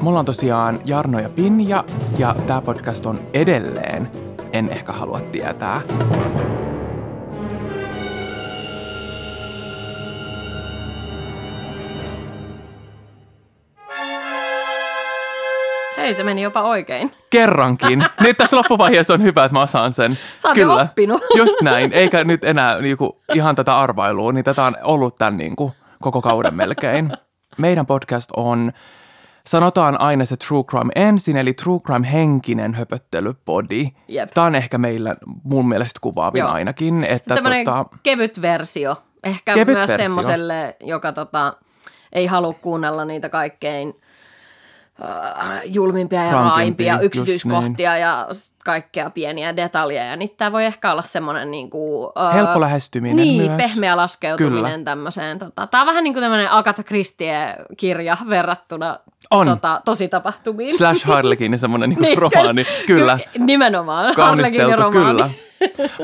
Mulla on tosiaan Jarno ja Pinja, ja tää podcast on edelleen En ehkä halua tietää. Hei, se meni jopa oikein. Kerrankin. Nyt tässä loppuvaiheessa on hyvä, että mä osaan sen. Sä oot jo oppinut. Just näin. Eikä nyt enää niinku ihan tätä arvailua, niin tätä on ollut tämän niinku koko kauden melkein. Meidän podcast on, sanotaan aina se true crime ensin, eli true crime henkinen höpöttelypodi. Jep. Tämä on ehkä meillä, mun mielestä kuvaavin joo. ainakin. Että tämmöinen kevyt versio. Ehkä kevyt myös versio. Semmoiselle, joka ei halua kuunnella niitä kaikkein julmimpia ja raaimpia yksityiskohtia niin. ja kaikkea pieniä detaljeja. Niin tämä voi ehkä olla semmoinen niinku helppo lähestyminen niin, myös. Pehmeä laskeutuminen tämmöiseen. Tämä on vähän niin kuin tämmöinen Agatha Christie-kirja verrattuna tositapahtumiin. Slash Harlekiini, semmoinen niin romaani. Kyllä. Nimenomaan. Kaunisteltu, romaani. Kyllä.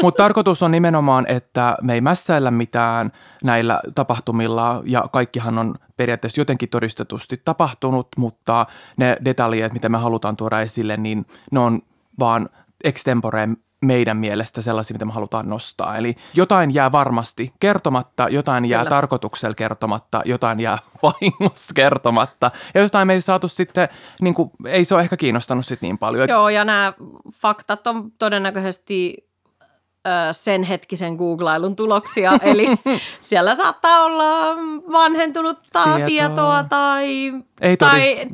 Mutta tarkoitus on nimenomaan, että me ei mässäillä mitään näillä tapahtumilla ja kaikkihan on periaatteessa jotenkin todistetusti tapahtunut, mutta ne detaljeet, mitä me halutaan tuoda esille, niin ne on vaan extemporeen meidän mielestä sellaisia, mitä me halutaan nostaa. Eli jotain jää varmasti kertomatta, jotain jää kyllä. tarkoituksella kertomatta, jotain jää vahingossa kertomatta. Ja jotain me ei saatu sitten, niin kuin, ei se ole ehkä kiinnostanut sitten niin paljon. Joo, ja nämä faktat on todennäköisesti sen hetkisen googlailun tuloksia. Eli siellä saattaa olla vanhentunutta tietoa tai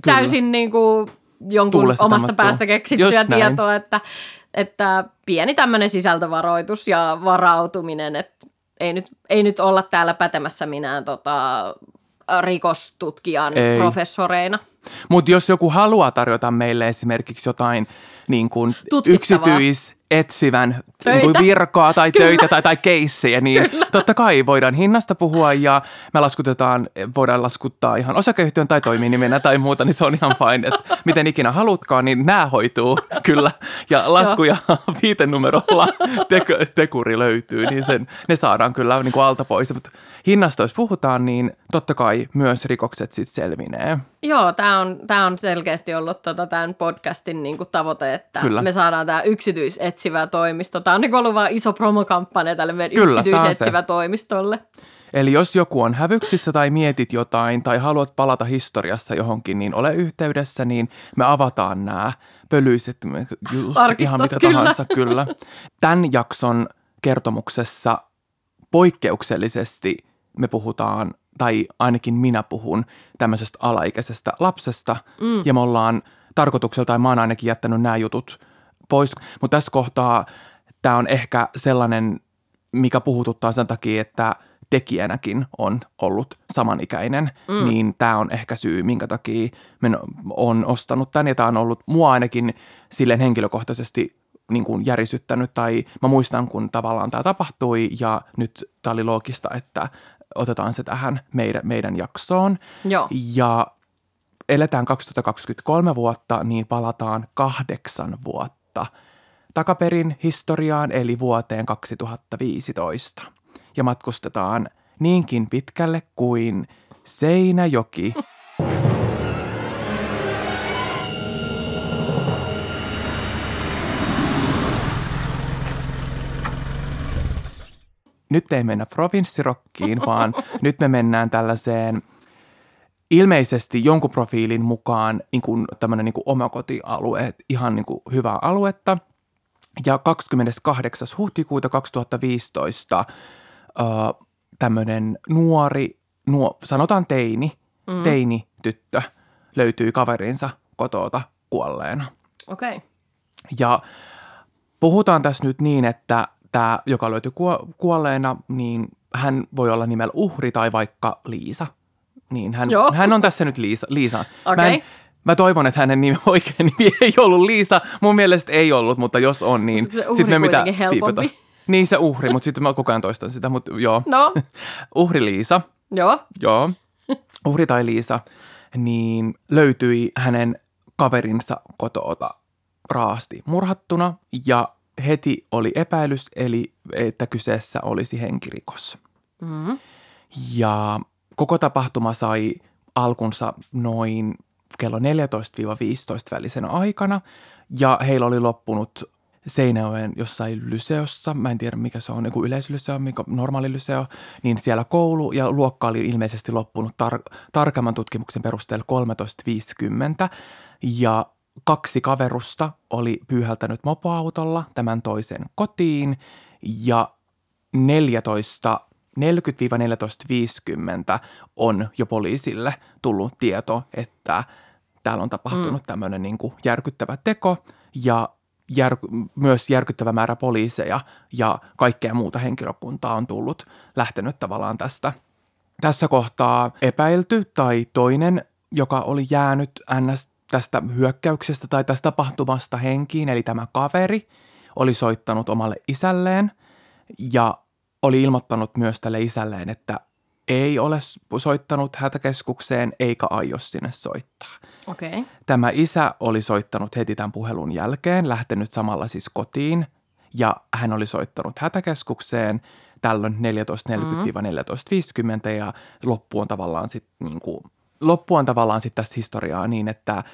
täysin niin kuin jonkun tuulesta omasta tämmättua. Päästä keksittyä tietoa, että pieni tämmöinen sisältövaroitus ja varautuminen, että ei nyt olla täällä pätemässä minään rikostutkijan ei. Professoreina. Mutta jos joku haluaa tarjota meille esimerkiksi jotain niin kuin etsivän niin virkaa tai töitä kyllä. tai keissiä, niin kyllä. totta kai voidaan hinnasta puhua ja me voidaan laskuttaa ihan osakeyhtiön tai toiminimenä tai muuta, niin se on ihan fine, että miten ikinä halutkaan, niin nämä hoituu kyllä ja laskuja viitenumerolla tekuri löytyy, niin ne saadaan kyllä niin kuin alta pois, mutta hinnasta jos puhutaan, niin totta kai myös rikokset sitten selvinee. Joo, tämä on selkeästi ollut tämän podcastin niin kuin tavoite, että kyllä. me saadaan tämä yksityisetsivä toimisto. Tämä on niin ollut vaan iso promokampanja tälle meidän yksityisetsivä toimistolle. Eli jos joku on hävyksissä tai mietit jotain tai haluat palata historiassa johonkin, niin ole yhteydessä, niin me avataan nämä pölyiset ihan mitä kyllä. tahansa. Kyllä. Tämän jakson kertomuksessa poikkeuksellisesti me puhutaan, tai ainakin minä puhun tämmöisestä alaikäisestä lapsesta, ja me ollaan tarkoituksella, tai mä oon ainakin jättänyt nämä jutut pois, mutta tässä kohtaa tämä on ehkä sellainen, mikä puhututtaa sen takia, että tekijänäkin on ollut samanikäinen, niin tämä on ehkä syy, minkä takia mä oon ostanut tämän, ja tämä on ollut mua ainakin silleen henkilökohtaisesti niin kuin järisyttänyt, tai mä muistan, kun tavallaan tämä tapahtui, ja nyt tämä oli loogista, että otetaan se tähän meidän jaksoon. Joo. Ja eletään 2023 vuotta, niin palataan 8 vuotta takaperin historiaan, eli vuoteen 2015. Ja matkustetaan niinkin pitkälle kuin Seinäjoki. Nyt ei mennä provinssirokkiin, vaan nyt me mennään tällaiseen ilmeisesti jonkun profiilin mukaan niin kuin tämmöinen niin kuin omakotialue, ihan niin kuin hyvää aluetta. Ja 28. huhtikuuta 2015 tämmöinen nuori, sanotaan teinityttö, löytyi kaverinsa kotota kuolleena. Okei. Okay. Ja puhutaan tässä nyt niin, että tämä, joka löytyi kuolleena, niin hän voi olla nimellä uhri tai vaikka Liisa. Niin hän on tässä nyt Liisa. Okay. Mä toivon, että hänen oikein nimi ei ollut Liisa. Mun mielestä ei ollut, mutta jos on, niin sitten me mitä viipata. Niin se uhri, mutta sitten mä koko ajan toistan sitä, mutta joo. No. Uhri Liisa. Joo. Joo. Uhri tai Liisa, niin löytyi hänen kaverinsa kotoota raasti murhattuna ja heti oli epäilys, eli että kyseessä olisi henkirikos. Ja koko tapahtuma sai alkunsa noin kello 14-15 välisenä aikana ja heillä oli loppunut Seinäjoen jossain lyseossa, mä en tiedä mikä se on, joku yleislyseo, mikä normaali lyseo, niin siellä koulu ja luokka oli ilmeisesti loppunut tarkemman tutkimuksen perusteella 13.50 ja kaksi kaverusta oli pyyhältänyt mopoautolla tämän toisen kotiin ja 14.40-14.50 on jo poliisille tullut tieto, että täällä on tapahtunut tämmöinen niin kuin järkyttävä teko ja myös järkyttävä määrä poliiseja ja kaikkea muuta henkilökuntaa on tullut, lähtenyt tavallaan tästä. Tässä kohtaa epäilty tai toinen, joka oli jäänyt ns. Tästä hyökkäyksestä tai tästä tapahtumasta henkiin, eli tämä kaveri, oli soittanut omalle isälleen ja oli ilmoittanut myös tälle isälleen, että ei ole soittanut hätäkeskukseen eikä aio sinne soittaa. Okay. Tämä isä oli soittanut heti tämän puhelun jälkeen, lähtenyt samalla siis kotiin ja hän oli soittanut hätäkeskukseen tällöin 14.40-14.50 ja loppu on tavallaan sitten tästä historiaa niin, että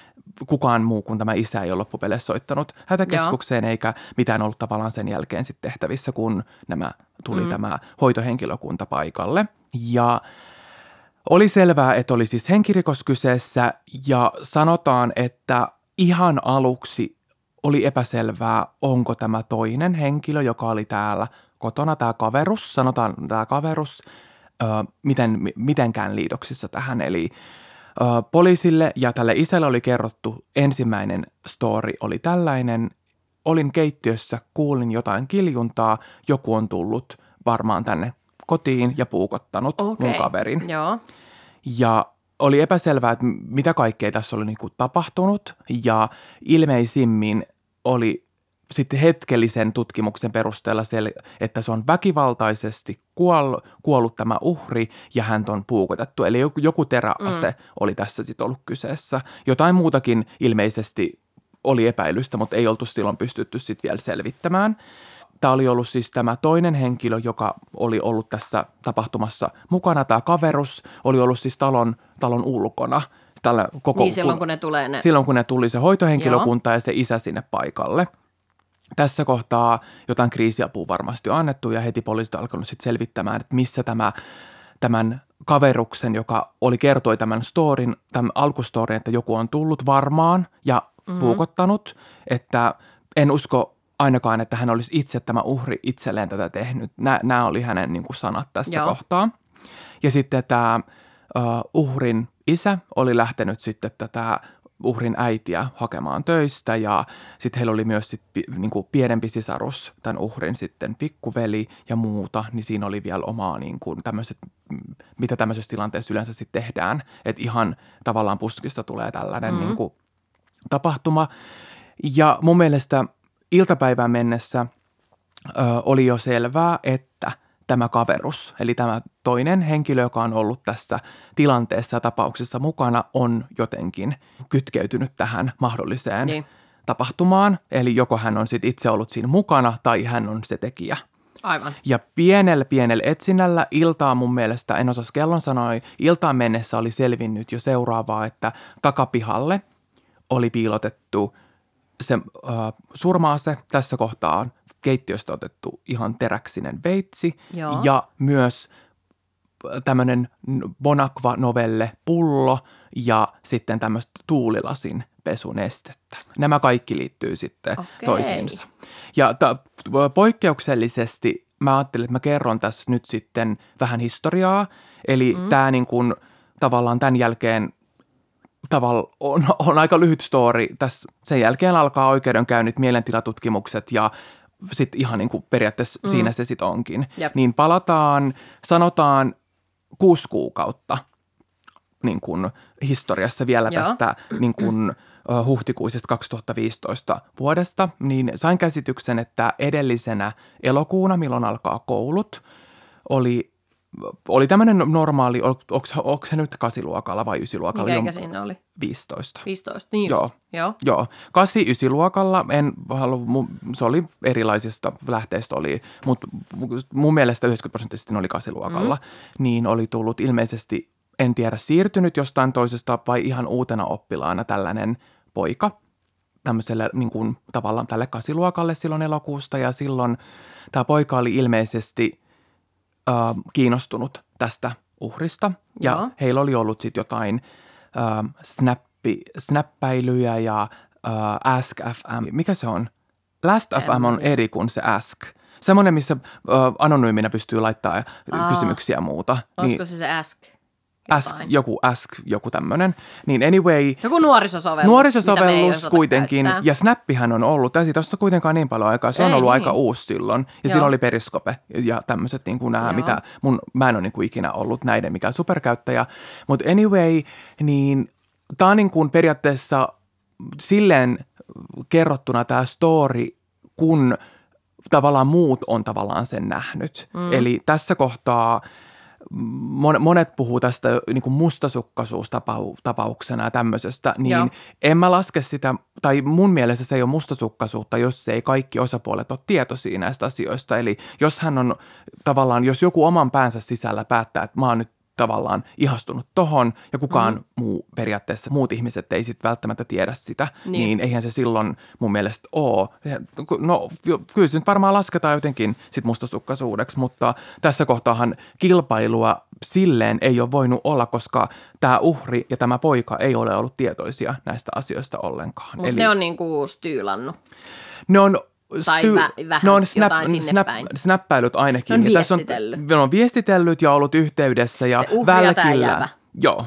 kukaan muu kuin tämä isä ei ole loppupeleissä soittanut hätäkeskukseen eikä mitään ollut tavallaan sen jälkeen sitten tehtävissä, kun nämä tuli tämä hoitohenkilökunta paikalle. Ja oli selvää, että oli siis henkirikos kyseessä ja sanotaan, että ihan aluksi oli epäselvää, onko tämä toinen henkilö, joka oli täällä kotona, tämä kaverus, mitenkään liitoksissa tähän. Eli poliisille ja tälle isälle oli kerrottu, ensimmäinen story oli tällainen, olin keittiössä, kuulin jotain kiljuntaa, joku on tullut varmaan tänne kotiin ja puukottanut mun kaverin. Joo. Ja oli epäselvää, että mitä kaikkea tässä oli niinku tapahtunut ja ilmeisimmin oli sitten hetkellisen tutkimuksen perusteella, että se on väkivaltaisesti kuollut tämä uhri ja häntä on puukotettu. Eli joku teräase oli tässä sitten ollut kyseessä. Jotain muutakin ilmeisesti oli epäilystä, mutta ei oltu silloin pystytty sitten vielä selvittämään. Tämä oli ollut siis tämä toinen henkilö, joka oli ollut tässä tapahtumassa mukana. Tämä kaverus oli ollut siis talon ulkona. Silloin kun ne tuli se hoitohenkilökunta ja se isä sinne paikalle. Tässä kohtaa jotain kriisiapua varmasti on annettu ja heti poliisit on alkanut sitten selvittämään, että missä tämän kaveruksen, joka kertoi tämän storin, tämän alkustorin, että joku on tullut varmaan ja puukottanut, että en usko ainakaan, että hän olisi itse tämä uhri itselleen tätä tehnyt. Nämä oli hänen niin kuin sanat tässä kohtaa. Ja sitten tämä uhrin isä oli lähtenyt sitten tätä uhrin äitiä hakemaan töistä ja sitten heillä oli myös sit niinku pienempi sisarus, tämän uhrin sitten pikkuveli ja muuta, niin siinä oli vielä omaa niinku tämmöiset, mitä tämmöisessä tilanteessa yleensä sitten tehdään, että ihan tavallaan puskista tulee tällainen niinku tapahtuma. Ja mun mielestä iltapäivään mennessä oli jo selvää, että tämä kaverus, eli tämä toinen henkilö, joka on ollut tässä tilanteessa ja tapauksessa mukana, on jotenkin kytkeytynyt tähän mahdolliseen tapahtumaan. Eli joko hän on sitten itse ollut siinä mukana tai hän on se tekijä. Aivan. Ja pienellä etsinnällä iltaan mun mielestä, en osas kellon sanoi, iltaan mennessä oli selvinnyt jo seuraavaa, että takapihalle oli piilotettu se surma-ase tässä kohtaa keittiöstä otettu ihan teräksinen veitsi ja myös tämmöinen Bonacqua Novelle pullo ja sitten tämmöistä tuulilasin pesunestettä. Nämä kaikki liittyy sitten toisiinsa. Ja poikkeuksellisesti mä ajattelin, että mä kerron tässä nyt sitten vähän historiaa, eli tämä niin kuin tavallaan tämän jälkeen on aika lyhyt story. Tässä sen jälkeen alkaa oikeudenkäynnit, mielentilatutkimukset ja sitten ihan niin kuin periaatteessa siinä se sitten onkin. Jep. Niin palataan, sanotaan 6 kuukautta niin kuin historiassa vielä tästä niin kuin huhtikuisesta 2015 vuodesta. Niin sain käsityksen, että edellisenä elokuuna, milloin alkaa koulut, oli tämmöinen normaali, onko se nyt 8-luokalla vai 9-luokalla? Mikä siinä oli? 15. 15, niin just. Joo. 8-9-luokalla, se oli erilaisista lähteistä oli, mutta mun mielestä 90% oli 8-luokalla, niin oli tullut ilmeisesti en tiedä, siirtynyt jostain toisesta vai ihan uutena oppilaana tällainen poika tämmöiselle niin kuin, tavallaan tälle 8-luokalle silloin elokuusta, ja silloin tämä poika oli ilmeisesti kiinnostunut tästä uhrista, ja heillä oli ollut sitten jotain snappäilyjä ja Ask.fm. Mikä se on? Last.fm on eri kuin se Ask. Semmoinen, missä anonyyminä pystyy laittamaan kysymyksiä ja muuta. Olisiko niin, se Ask? Joku tämmöinen. Niin anyway. Joku nuorisosovellus. Nuorisosovellus kuitenkin. Käyttää. Ja Snappihän on ollut, tai siitä on kuitenkaan niin paljon aikaa. Se on ollut aika uusi silloin. Ja silloin oli Periscope ja tämmöiset niin kuin nämä, mitä mä en ole niin kuin ikinä ollut näiden mikään superkäyttäjä. Mutta anyway, niin tämä on niin kuin periaatteessa silleen kerrottuna tämä story, kun tavallaan muut on tavallaan sen nähnyt. Mm. Eli tässä kohtaa monet puhuu tästä niin kuin mustasukkaisuustapauksena ja tämmöisestä, niin en mä laske sitä, tai mun mielestä se ei ole mustasukkaisuutta, jos ei kaikki osapuolet ole tietoisia näistä asioista. Eli jos hän on tavallaan, jos joku oman päänsä sisällä päättää, että mä oon nyt tavallaan ihastunut tohon ja kukaan muu periaatteessa, muut ihmiset ei sitten välttämättä tiedä sitä, niin eihän se silloin mun mielestä ole. No kyllä se nyt varmaan lasketaan jotenkin sit mustasukkaisuudeksi, mutta tässä kohtaahan kilpailua silleen ei ole voinut olla, koska tämä uhri ja tämä poika ei ole ollut tietoisia näistä asioista ollenkaan. Mutta ne on niinku styylannut. Ne on snappäilyt ainakin. Ne on viestitellyt. Ne on viestitellyt ja ollut yhteydessä ja välkillä. Joo.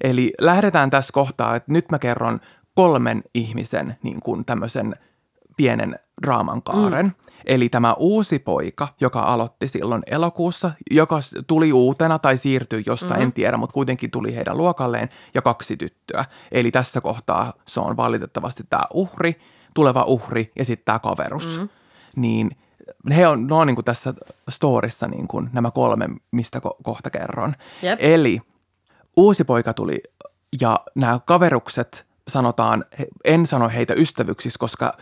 Eli lähdetään tässä kohtaa, että nyt mä kerron 3 ihmisen niin kuin tämmöisen pienen draaman kaaren. Eli tämä uusi poika, joka aloitti silloin elokuussa, joka tuli uutena tai siirtyi jostain, en tiedä, mutta kuitenkin tuli heidän luokalleen, ja 2 tyttöä. Eli tässä kohtaa se on valitettavasti tämä uhri, tuleva uhri ja sitten tämä kaverus, niin ne on niin kuin tässä storissa niin kuin nämä 3, mistä kohta kerron. Jep. Eli uusi poika tuli ja nämä kaverukset, sanotaan, en sano heitä ystävyksiksi, koska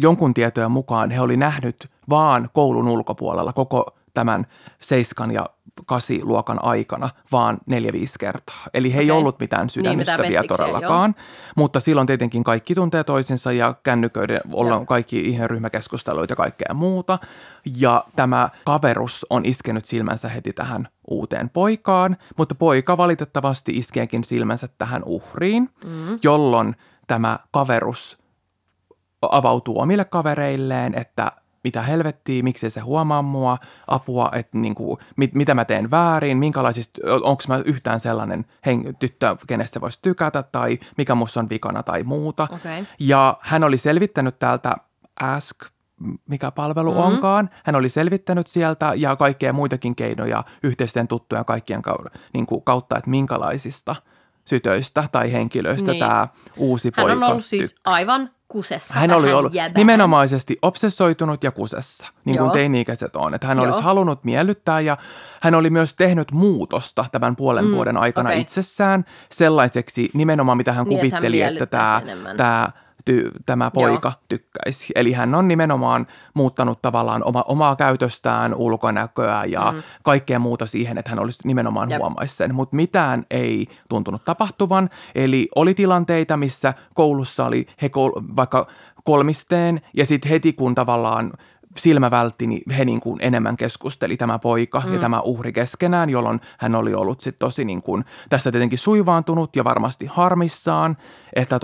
jonkun tietojen mukaan he oli nähnyt vaan koulun ulkopuolella koko tämän 7 ja 8 luokan aikana vaan 4-5 kertaa. Eli he ei ollut mitään sydänystäviä todellakaan, mutta silloin tietenkin kaikki tuntee toisensa ja kännyköiden ollaan kaikki ihan ryhmäkeskusteluita ja kaikkea muuta. Ja tämä kaverus on iskenyt silmänsä heti tähän uuteen poikaan, mutta poika valitettavasti iskeekin silmänsä tähän uhriin, jolloin tämä kaverus avautuu omille kavereilleen, että mitä helvettiä, miksi se huomaa mua, apua, että niinku, mitä mä teen väärin, minkälaisista, onko mä yhtään sellainen tyttö, kenestä voisi tykätä tai mikä musta on vikana tai muuta. Okay. Ja hän oli selvittänyt täältä Ask, mikä palvelu onkaan, hän oli selvittänyt sieltä ja kaikkea muitakin keinoja yhteisten tuttujen kaikkien kautta, että minkälaisista sytöistä tai henkilöistä tämä uusi poika tykkää. Hän on ollut siis aivan kusessa. Hän oli ollut nimenomaisesti obsessoitunut ja kusessa, niin kuin teini-ikäiset on. Että hän olisi halunnut miellyttää ja hän oli myös tehnyt muutosta tämän 5,5 vuoden aikana itsessään sellaiseksi nimenomaan, mitä hän kuvitteli, että tämä poika tykkäisi. Eli hän on nimenomaan muuttanut tavallaan omaa käytöstään, ulkonäköä ja kaikkea muuta siihen, että hän olisi nimenomaan huomaisi sen. Mutta mitään ei tuntunut tapahtuvan. Eli oli tilanteita, missä koulussa oli he vaikka kolmisteen ja sitten heti kun tavallaan silmä vältti, niin he niin kuin enemmän keskusteli tämä poika ja tämä uhri keskenään, jolloin hän oli ollut sitten tosi niin kuin tästä tietenkin suivaantunut ja varmasti harmissaan, että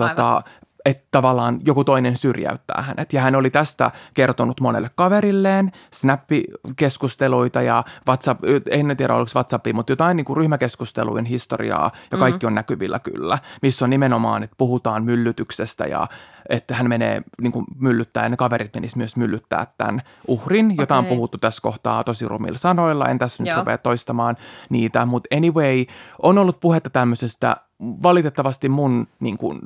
että tavallaan joku toinen syrjäyttää hänet. Ja hän oli tästä kertonut monelle kaverilleen, snappikeskusteluita ja WhatsApp, en tiedä oliko WhatsAppia, mutta jotain niin kuin ryhmäkeskustelujen historiaa, ja kaikki on näkyvillä kyllä, missä on nimenomaan, että puhutaan myllytyksestä ja että hän menee niin kuin myllyttää ja ne kaverit menisivät myös myllyttää tämän uhrin, jota on puhuttu tässä kohtaa tosi rumilla sanoilla, en tässä nyt rupea toistamaan niitä, mutta anyway, on ollut puhetta tämmöisestä, valitettavasti mun niin kuin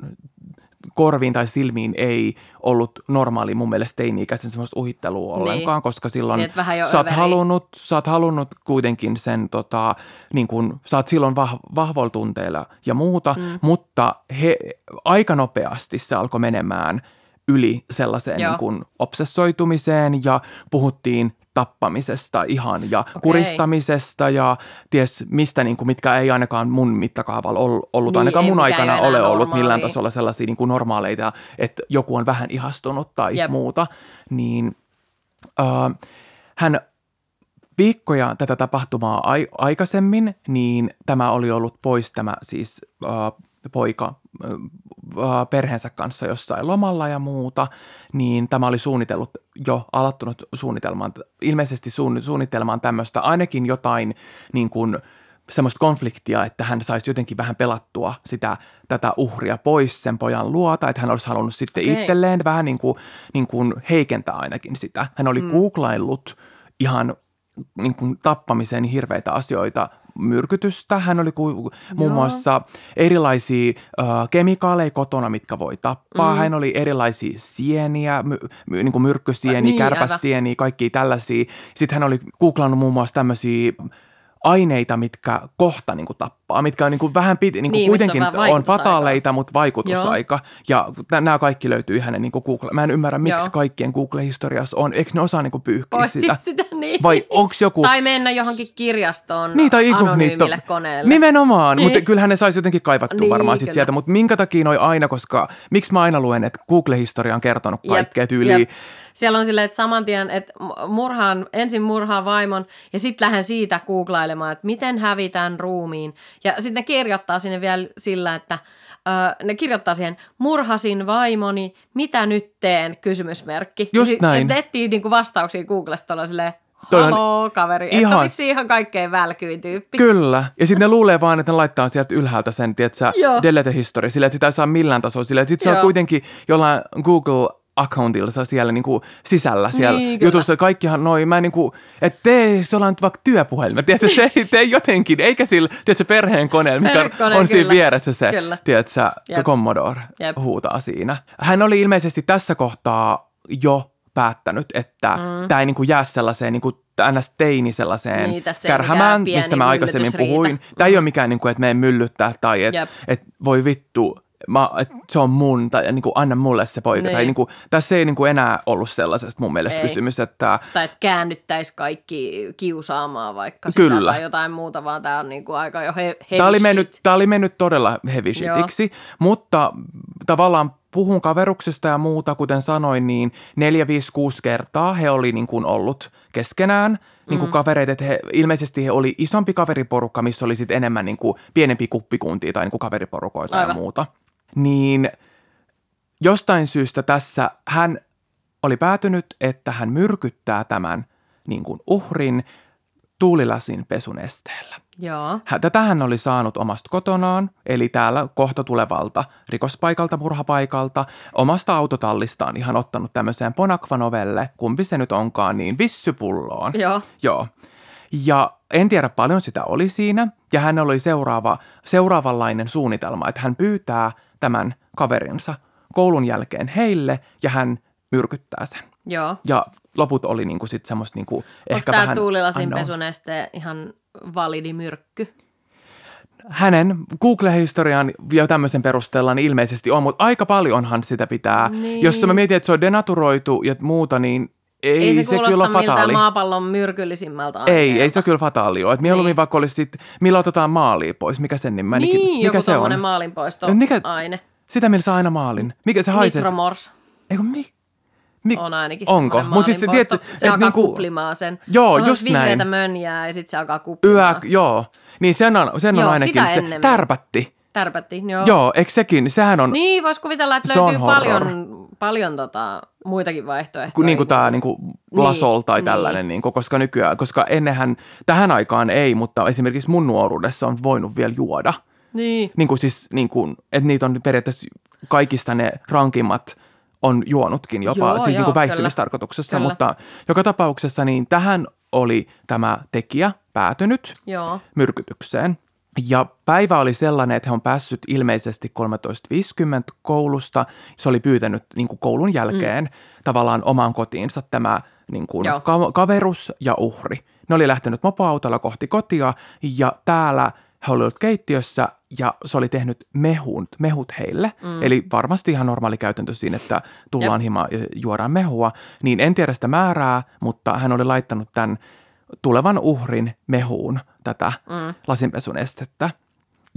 korviin tai silmiin ei ollut normaali mun mielestä teini-ikäisen semmoista uhittelua ollenkaan, koska silloin sä oot halunnut kuitenkin sen, niin kun, sä oot silloin vahvoilla tunteilla ja muuta, mutta aika nopeasti se alkoi menemään yli sellaiseen niin kun obsessoitumiseen ja puhuttiin tappamisesta ihan ja kuristamisesta ja ties mistä, niin kuin, mitkä ei ainakaan mun mittakaavalla ollut, niin, ainakaan mun aikana ole ollut normaalia millään tasolla sellaisia niin kuin normaaleita, että joku on vähän ihastunut tai muuta, niin hän viikkoja tätä tapahtumaa aikaisemmin, niin tämä oli ollut pois tämä siis poika perheensä kanssa jossain lomalla ja muuta, niin tämä oli suunnitellut jo alattunut suunnitelmaan, ilmeisesti suunnitelmaan tämmöistä ainakin jotain niin kuin semmoista konfliktia, että hän saisi jotenkin vähän pelattua tätä uhria pois sen pojan luota, että hän olisi halunnut sitten itselleen vähän niin kuin heikentää ainakin sitä. Hän oli googlaillut ihan niin kuin tappamiseen hirveitä asioita, myrkytystä. Hän oli muun muassa erilaisia kemikaaleja kotona, mitkä voi tappaa. Hän oli erilaisia sieniä, niin kuin myrkkysieniä, niin, kärpäsieniä, kaikkia tällaisia. Sitten hän oli googlannut muun muassa tämmöisiä aineita, mitkä kohta niin kuin tappaa, mitkä on niin kuin vähän kuitenkin on fataaleita, mutta vaikutusaika. Joo. Ja nämä kaikki löytyy hänen niin kuin Google. Mä en ymmärrä, miksi kaikkien Google-historiassa on. Eikö ne osaa niin kuin pyyhkiä sitä? Niin. Vai onks joku... Tai mennä johonkin kirjastoon anonyymille koneelle. Nimenomaan, niin. Mutta kyllähän ne saisi jotenkin kaivattua varmaan sit sieltä. Mutta minkä takia noi aina, koska miksi mä aina luen, että Google-historia on kertonut kaikkea tyyliin. Siellä on silleen, että saman tien, että ensin murhaan vaimon ja sitten lähden siitä googlailemaan, että miten hävitään ruumiin. Ja sitten ne kirjoittaa sinne vielä sillä, että ne kirjoittaa siihen, murhasin vaimoni, mitä nyt teen, kysymysmerkki. Just näin. Ja etsii niinku vastauksia Googlesta tuolla silleen. Haloo, kaveri. Ihan... Että vissiin ihan kaikkein välkyin tyyppi. Kyllä. Ja sitten ne luulee vaan, että ne laittaa sieltä ylhäältä sen, tietsä, delete history, silleen, että sitä ei saa millään tasolla. Silleen, että sit se on kuitenkin jollain Google-accountilla siellä niinku sisällä siellä jutussa. Kaikkihan noin, mä niinku, että se ollaan nyt vaikka työpuhelma. Tietsä, se ei jotenkin, eikä sillä, tietsä, perheen koneella, mikä on siinä vieressä se, tietsä, Commodore huutaa siinä. Hän oli ilmeisesti tässä kohtaa jo päättänyt, että tämä ei niinku jää sellaiseen niinku teini sellaiseen kärhämään, mistä mä aikaisemmin puhuin. Tämä ei ole mikään, niinku, että me ei myllyttää tai että et voi vittu, se on mun tai niinku, anna mulle se poika. Niin. Tai, niinku, tässä ei niinku, enää ollut sellaisesta mun mielestä kysymys. Että, tai että käännyttäisi kaikki kiusaamaan vaikka sitä tai jotain muuta, vaan tämä on niinku, aika jo heavy shit. Tämä oli mennyt todella heavy shitiksi, mutta tavallaan puhun kaveruksista ja muuta, kuten sanoin, niin 4, 5, 6 kertaa he oli niin kuin ollut keskenään niin kuin kavereit, että ilmeisesti he oli isompi kaveriporukka, missä oli sitten enemmän niin kuin pienempiä kuppikuntia tai niin kuin kaveriporukoita ja muuta. Niin jostain syystä tässä hän oli päätynyt, että hän myrkyttää tämän niin kuin uhrin tuulilasin pesun esteellä. Joo. Tätä hän oli saanut omasta kotonaan, eli täällä kohta tulevalta rikospaikalta, murhapaikalta, omasta autotallistaan ihan ottanut tämmöiseen Bonakvanovelle, kumpi se nyt onkaan, niin vissypulloon. Joo. Ja en tiedä paljon sitä oli siinä, ja hän oli seuraavanlainen suunnitelma, että hän pyytää tämän kaverinsa koulun jälkeen heille, ja hän myrkyttää sen. Joo. Ja loput oli niinku sit semmoista niinku ehkä vähän... Onko tämä tuulilasin pesun este ihan validi myrkky? Hänen Google-historian ja tämmöisen perusteella niin ilmeisesti on, mutta aika paljonhan sitä pitää. Niin. Jos mä mietin, että se on denaturoitu ja muuta, niin ei se kyllä fataali. Ei se miltään maapallon myrkyllisimmältä aineelta. Ei se kyllä fataali ole. Mieluummin vaikka olisi sitten, millä otetaan maaliin pois, mikä sen nimi? Niin, joku tommoinen maalinpoistoaine. Sitä, millä saa aina maalin. Mikä se haisee? Mikromors. Eikö on ainakin semmoinen maalinpoisto. Se alkaa niinku, kuplimaan sen. Joo, se on just vihreätä mönjää ja sitten se alkaa kuplimaan. Niin sen on ainakin se tärpätti, joo. Joo, eikö sekin? Sehän on... Niin, vois kuvitella, että löytyy paljon muitakin vaihtoehtoja. Niin kuin tämä lasol tai tällainen, koska nykyään, koska ennenhän tähän aikaan ei, mutta esimerkiksi mun nuoruudessa on voinut vielä juoda. Niin. Niin kuin siis, että niitä on periaatteessa kaikista ne rankimmat... on juonutkin jopa siis niin kuin päihtymistarkoituksessa, mutta joka tapauksessa niin tähän oli tämä tekijä päätynyt myrkytykseen. Ja päivä oli sellainen, että he on päässyt ilmeisesti 13.50 koulusta. Se oli pyytänyt niin kuin koulun jälkeen tavallaan omaan kotiinsa tämä niin kuin kaverus ja uhri. Ne oli lähtenyt mopoautolla kohti kotia ja täällä he olivat keittiössä ja se oli tehnyt mehut heille. Mm. Eli varmasti ihan normaali käytäntö siinä, että tullaan himaan ja juodaan mehua. Niin en tiedä sitä määrää, mutta hän oli laittanut tämän tulevan uhrin mehuun tätä lasinpesun estettä.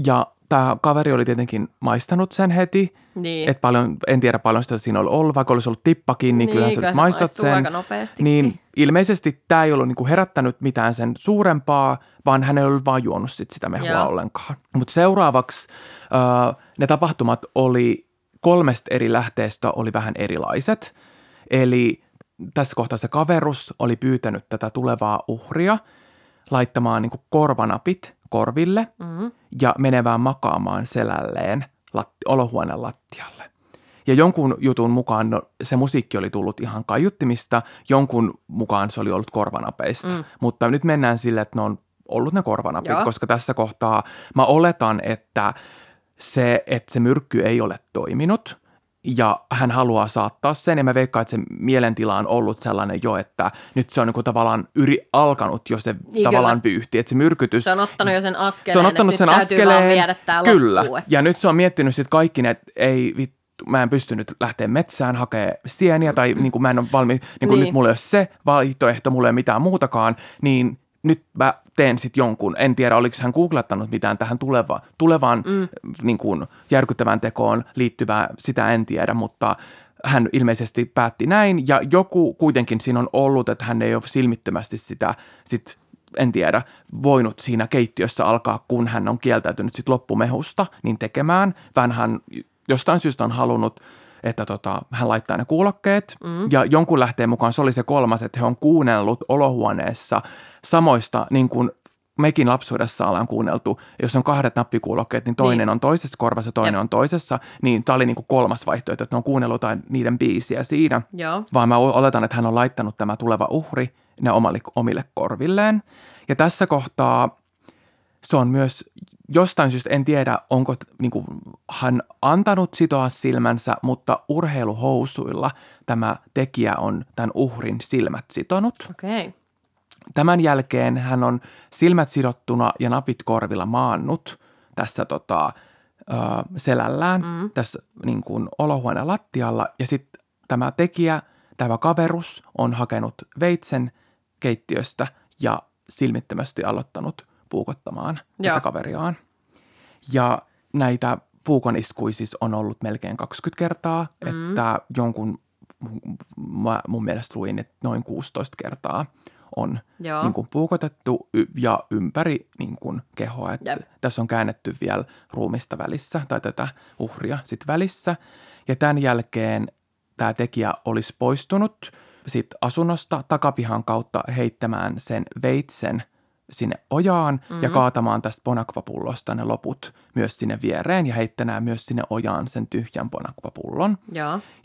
Ja tämä kaveri oli tietenkin maistanut sen heti. Niin. Et paljon, en tiedä paljon sitä siinä oli ollut, vaikka olisi ollut tippakin, niin kyllähän sä maistat sen. Niin ilmeisesti tämä ei ollut niinku herättänyt mitään sen suurempaa, vaan hän ei ollut vaan juonut sitä mehua ollenkaan. Mutta seuraavaksi ne tapahtumat oli kolmesta eri lähteestä oli vähän erilaiset. Eli tässä kohtaa se kaverus oli pyytänyt tätä tulevaa uhria laittamaan niinku korvanapit korville ja menevään makaamaan selälleen olohuoneen lattialle. Ja jonkun jutun mukaan se musiikki oli tullut ihan kaiuttimista, jonkun mukaan se oli ollut korvanapeista. Mm. Mutta nyt mennään sille, että ne on ollut ne korvanapit, koska tässä kohtaa mä oletan, että se myrkky ei ole toiminut ja hän haluaa saattaa sen. Ja mä veikkaan, että se mielentila on ollut sellainen jo, että nyt se on niin kuin tavallaan alkanut jo se tavallaan pyyhti. Että se myrkytys... Se on ottanut jo sen askeleen, se on ottanut sen askeleen. Kyllä. Loppuun, että... Ja nyt se on miettinyt sitten kaikki ne, että ei vittu. Mä en pystynyt lähteä metsään hakemaan sieniä tai niin kuin mä en ole valmis, niin kuin nyt mulla ei ole se vaihtoehto, mulla ei ole mitään muutakaan, niin nyt mä teen sitten jonkun. En tiedä, oliko hän googlettanut mitään tähän tulevaan niin kuin järkyttävään tekoon liittyvää, sitä en tiedä, mutta hän ilmeisesti päätti näin ja joku kuitenkin siinä on ollut, että hän ei ole silmittömästi sitä sit en tiedä, voinut siinä keittiössä alkaa, kun hän on kieltäytynyt sit loppumehusta, niin tekemään, vaan hän jostain syystä on halunnut, että hän laittaa ne kuulokkeet ja jonkun lähteen mukaan se oli se kolmas, että he on kuunnellut olohuoneessa samoista, niin kuin mekin lapsuudessa ollaan kuunneltu, jos on kahdet nappikuulokkeet, niin toinen on toisessa korvassa, toinen on toisessa, niin tämä oli niin kuin kolmas vaihtoehto, että ne on kuunnellut niiden biisiä siinä, vaan mä oletan, että hän on laittanut tämä tuleva uhri ne omille korvilleen ja tässä kohtaa se on myös jostain syystä, en tiedä, onko niin kuin, hän antanut sitoa silmänsä, mutta urheiluhousuilla tämä tekijä on tämän uhrin silmät sitonut. Okay. Tämän jälkeen hän on silmät sidottuna ja napit korvilla maannut tässä selällään, tässä niin kuin, olohuoneen lattialla. Ja sitten tämä tekijä, tämä kaverus on hakenut veitsen keittiöstä ja silmittömästi aloittanut puukottamaan tätä kaveriaan. Ja näitä puukon iskuja siis on ollut melkein 20 kertaa, että jonkun, mun mielestä luin, että noin 16 kertaa on niin kuin puukotettu ja ympäri niin kuin kehoa. Tässä on käännetty vielä ruumista välissä tai tätä uhria sitten välissä. Ja tämän jälkeen tämä tekijä olisi poistunut sit asunnosta takapihan kautta heittämään sen veitsen sinne ojaan ja kaatamaan tästä bonakvapullosta ne loput myös sinne viereen ja heittänään myös sinne ojaan sen tyhjän bonakvapullon.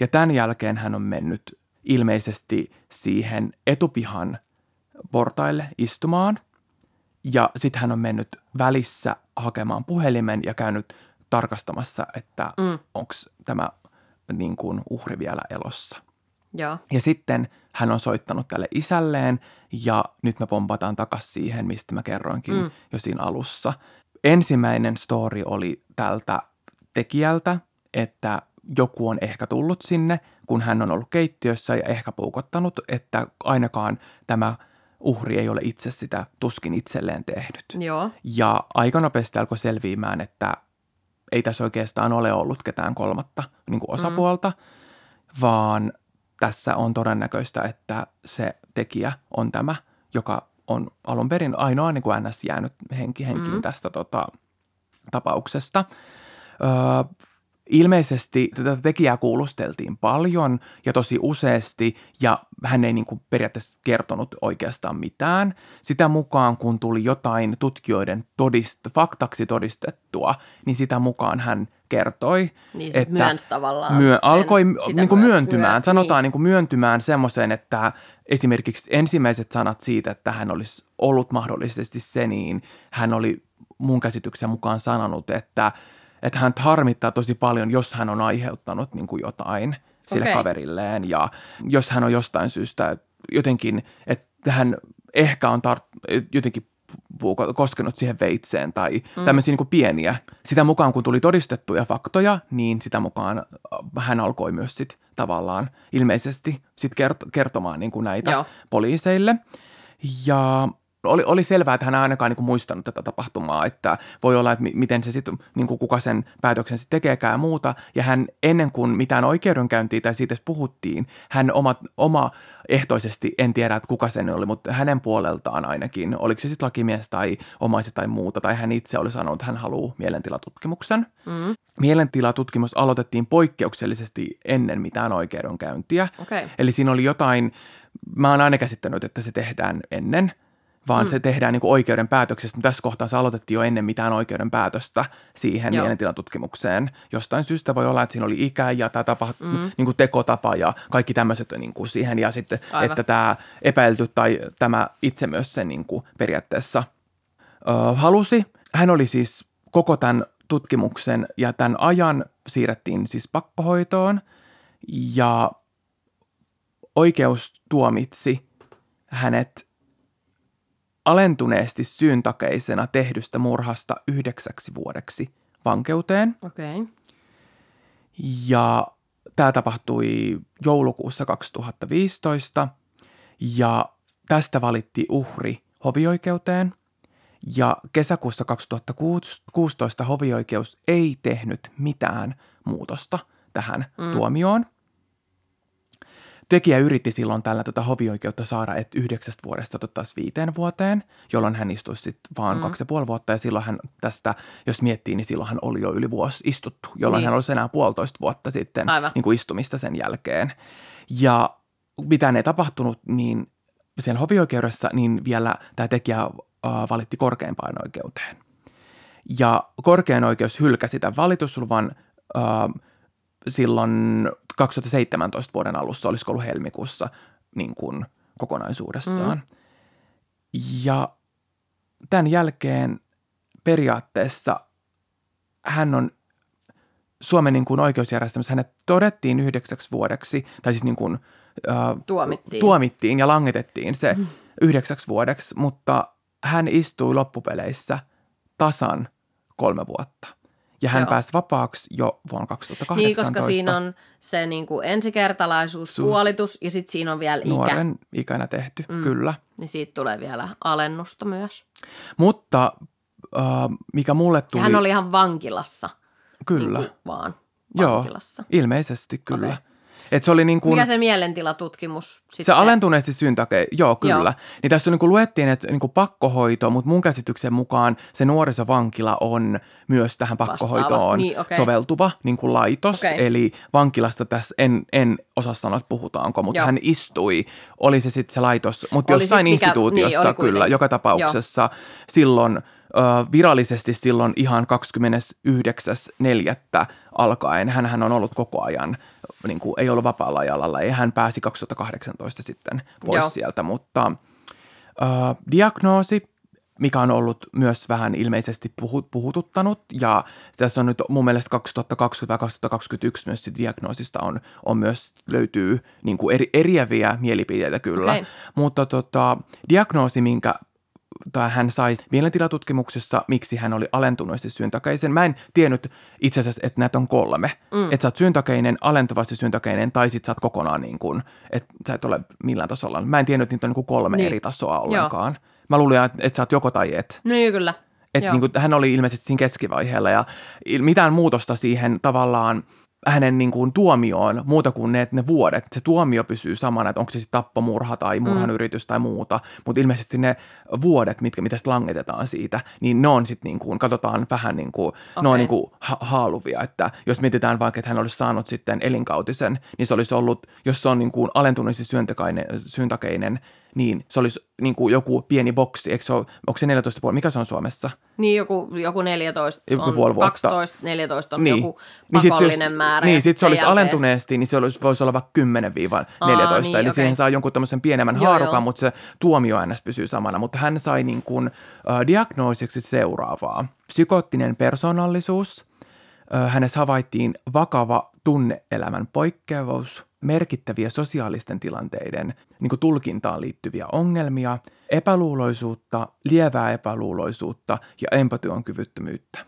Ja tämän jälkeen hän on mennyt ilmeisesti siihen etupihan portaille istumaan ja sitten hän on mennyt välissä hakemaan puhelimen ja käynyt tarkastamassa, että onko tämä niin kuin uhri vielä elossa. Ja sitten hän on soittanut tälle isälleen ja nyt me pompataan takaisin siihen, mistä mä kerroinkin jo siinä alussa. Ensimmäinen story oli tältä tekijältä, että joku on ehkä tullut sinne, kun hän on ollut keittiössä ja ehkä puukottanut, että ainakaan tämä uhri ei ole itse sitä tuskin itselleen tehnyt. Ja aika nopeasti alkoi selviämään, että ei tässä oikeastaan ole ollut ketään kolmatta niin kuin osapuolta, vaan... Tässä on todennäköistä, että se tekijä on tämä, joka on alun perin ainoa niin kuin NS jäänyt henkiin tästä tapauksesta. Ilmeisesti tätä tekijää kuulusteltiin paljon ja tosi useasti ja hän ei niin kuin periaatteessa kertonut oikeastaan mitään. Sitä mukaan, kun tuli jotain tutkijoiden faktaksi todistettua, niin sitä mukaan hän kertoi, niin että myönsi tavallaan alkoi niin kuin myöntymään, sanotaan niin kuin myöntymään semmoiseen, että esimerkiksi ensimmäiset sanat siitä, että hän olisi ollut mahdollisesti se, niin hän oli mun käsityksen mukaan sanonut, että hän harmittaa tosi paljon, jos hän on aiheuttanut niin kuin jotain sille kaverilleen ja jos hän on jostain syystä jotenkin, että hän ehkä on jotenkin koskenut siihen veitseen tai tämmöisiä niin kuin pieniä. Sitä mukaan, kun tuli todistettuja faktoja, niin sitä mukaan hän alkoi myös sit tavallaan ilmeisesti sit kertomaan niin kuin näitä poliiseille. Ja oli selvää, että hän ei ainakaan niin kuin muistanut tätä tapahtumaa, että voi olla, että miten se sitten, niin kuin kuka sen päätöksen sitten tekeekään ja muuta. Ja hän ennen kuin mitään oikeudenkäyntiä tai siitä puhuttiin, hän omaehtoisesti, en tiedä, että kuka sen oli, mutta hänen puoleltaan ainakin, oliko se sitten lakimies tai omaiset tai muuta, tai hän itse oli sanonut, että hän haluaa mielentilatutkimuksen. Mm. Mielentilatutkimus aloitettiin poikkeuksellisesti ennen mitään oikeudenkäyntiä. Okay. Eli siinä oli jotain, mä oon aina käsittänyt, että se tehdään ennen. Vaan se tehdään niin kuin oikeuden päätöksestä. Tässä kohtaa se aloitettiin jo ennen mitään oikeuden päätöstä siihen mielentilatutkimukseen. Jostain syystä voi olla, että siinä oli ikä ja tämä niin kuin tekotapa ja kaikki tämmöiset niin kuin siihen. Ja sitten, että tämä epäilty tai tämä itse myös sen niin kuin periaatteessa halusi. Hän oli siis koko tämän tutkimuksen ja tämän ajan siirrettiin siis pakkohoitoon. Ja oikeus tuomitsi hänet alentuneesti syyntakeisena tehdystä murhasta 9 vuodeksi vankeuteen. Okei. Okay. Ja tämä tapahtui joulukuussa 2015 ja tästä valitti uhri hovioikeuteen ja kesäkuussa 2016 hovioikeus ei tehnyt mitään muutosta tähän tuomioon. Tekijä yritti silloin tällä hovioikeutta saada, että 9 vuodesta 5 vuoteen, jolloin hän istui sitten vaan 2,5 vuotta. Ja silloin hän tästä, jos miettii, niin silloin hän oli jo yli vuosi istuttu, jolloin hän olisi enää 1,5 vuotta sitten niin kuin istumista sen jälkeen. Ja mitään ei tapahtunut, niin sen hovioikeudessa niin vielä tämä tekijä valitti korkeimpaan oikeuteen. Ja korkein oikeus hylkäsi tämän valitusluvan silloin 2017 vuoden alussa, olisiko ollut helmikuussa niin kuin kokonaisuudessaan. Ja tämän jälkeen periaatteessa hän on Suomen niin kuin oikeusjärjestelmässä, hänet todettiin 9 vuodeksi, tai siis niin kuin, tuomittiin ja langetettiin se 9 vuodeksi, mutta hän istui loppupeleissä tasan 3 vuotta. Ja hän pääsi vapaaksi jo vuonna 2018. Niin, koska siinä on se niin kuin ensikertalaisuus, puolitus ja sitten siinä on vielä ikä. Nuoren ikänä tehty, kyllä. Niin siitä tulee vielä alennusta myös. Mutta mikä mulle tuli... Ja hän oli ihan vankilassa. Kyllä. Niin vaan vankilassa. Joo, ilmeisesti kyllä. Okay. Et se oli niin kuin, mikä se mielentilatutkimus sitten? Se alentuneesti syyn takia, joo kyllä. Niin tässä niin kuin luettiin, että niin kuin pakkohoito, mutta mun käsityksen mukaan se nuorisovankila on myös tähän pakkohoitoon niin, soveltuva niin kuin laitos. Okay. Eli vankilasta tässä en osaa sanoa, että puhutaanko, mutta hän istui. Oli se sitten se laitos, mutta jossain instituutiossa niin, kyllä, joka tapauksessa silloin virallisesti silloin ihan 29.4. alkaen. Hänhän on ollut koko ajan, niin kuin, ei ollut vapaalla jalalla, ja hän pääsi 2018 sitten pois sieltä, mutta diagnoosi, mikä on ollut myös vähän ilmeisesti puhututtanut, ja tässä on nyt mun mielestä 2020–2021 myös se diagnoosista on myös löytyy niin kuin eriäviä mielipiteitä kyllä, mutta diagnoosi, minkä hän sai mielentilatutkimuksessa, miksi hän oli alentuneesti syyntakeisen. Mä en tiennyt itse asiassa, että näitä on 3. Että sä oot syyntakeinen, alentuvasti syyntakeinen, tai sit sä oot kokonaan niin kuin, että sä et ole millään tasolla. Mä en tiennyt, että niitä on niin kuin 3 eri tasoa ollenkaan. Joo. Mä luulin, että sä oot joko tai et. No niin, kyllä. Että niin kuin, hän oli ilmeisesti siinä keskivaiheella ja mitään muutosta siihen tavallaan hänen niin kuin tuomioon muuta kuin ne vuodet. Se tuomio pysyy samana, että onko se sitten tappomurha tai murhanyritys tai muuta, mutta ilmeisesti ne vuodet, mitä sitten langetetaan siitä, niin ne on sitten niin kuin, katsotaan vähän niin kuin, ne on niin kuin haaluvia, että jos mietitään vaikka, että hän olisi saanut sitten elinkautisen, niin se olisi ollut, jos se on niin kuin alentuneesti syyntakeinen, niin se olisi niin kuin joku pieni boksi, eikö se ole, onko se 14,5, mikä se on Suomessa? Niin joku 14, on 12, 14 on niin. Joku pakollinen niin määrä. Niin, sitten se olisi alentuneesti, niin se voisi olla vaikka 10-14, niin, eli siihen saa jonkun tämmöisen pienemmän haarukan, mutta se tuomio ns. Pysyy samana. Mutta hän sai niin kuin, diagnoosiksi seuraavaa. Psykoottinen persoonallisuus, hänessä havaittiin vakava tunneelämän poikkeavuus, merkittäviä sosiaalisten tilanteiden niin kuin tulkintaan liittyviä ongelmia, epäluuloisuutta, lievää epäluuloisuutta ja empatian kyvyttömyyttä.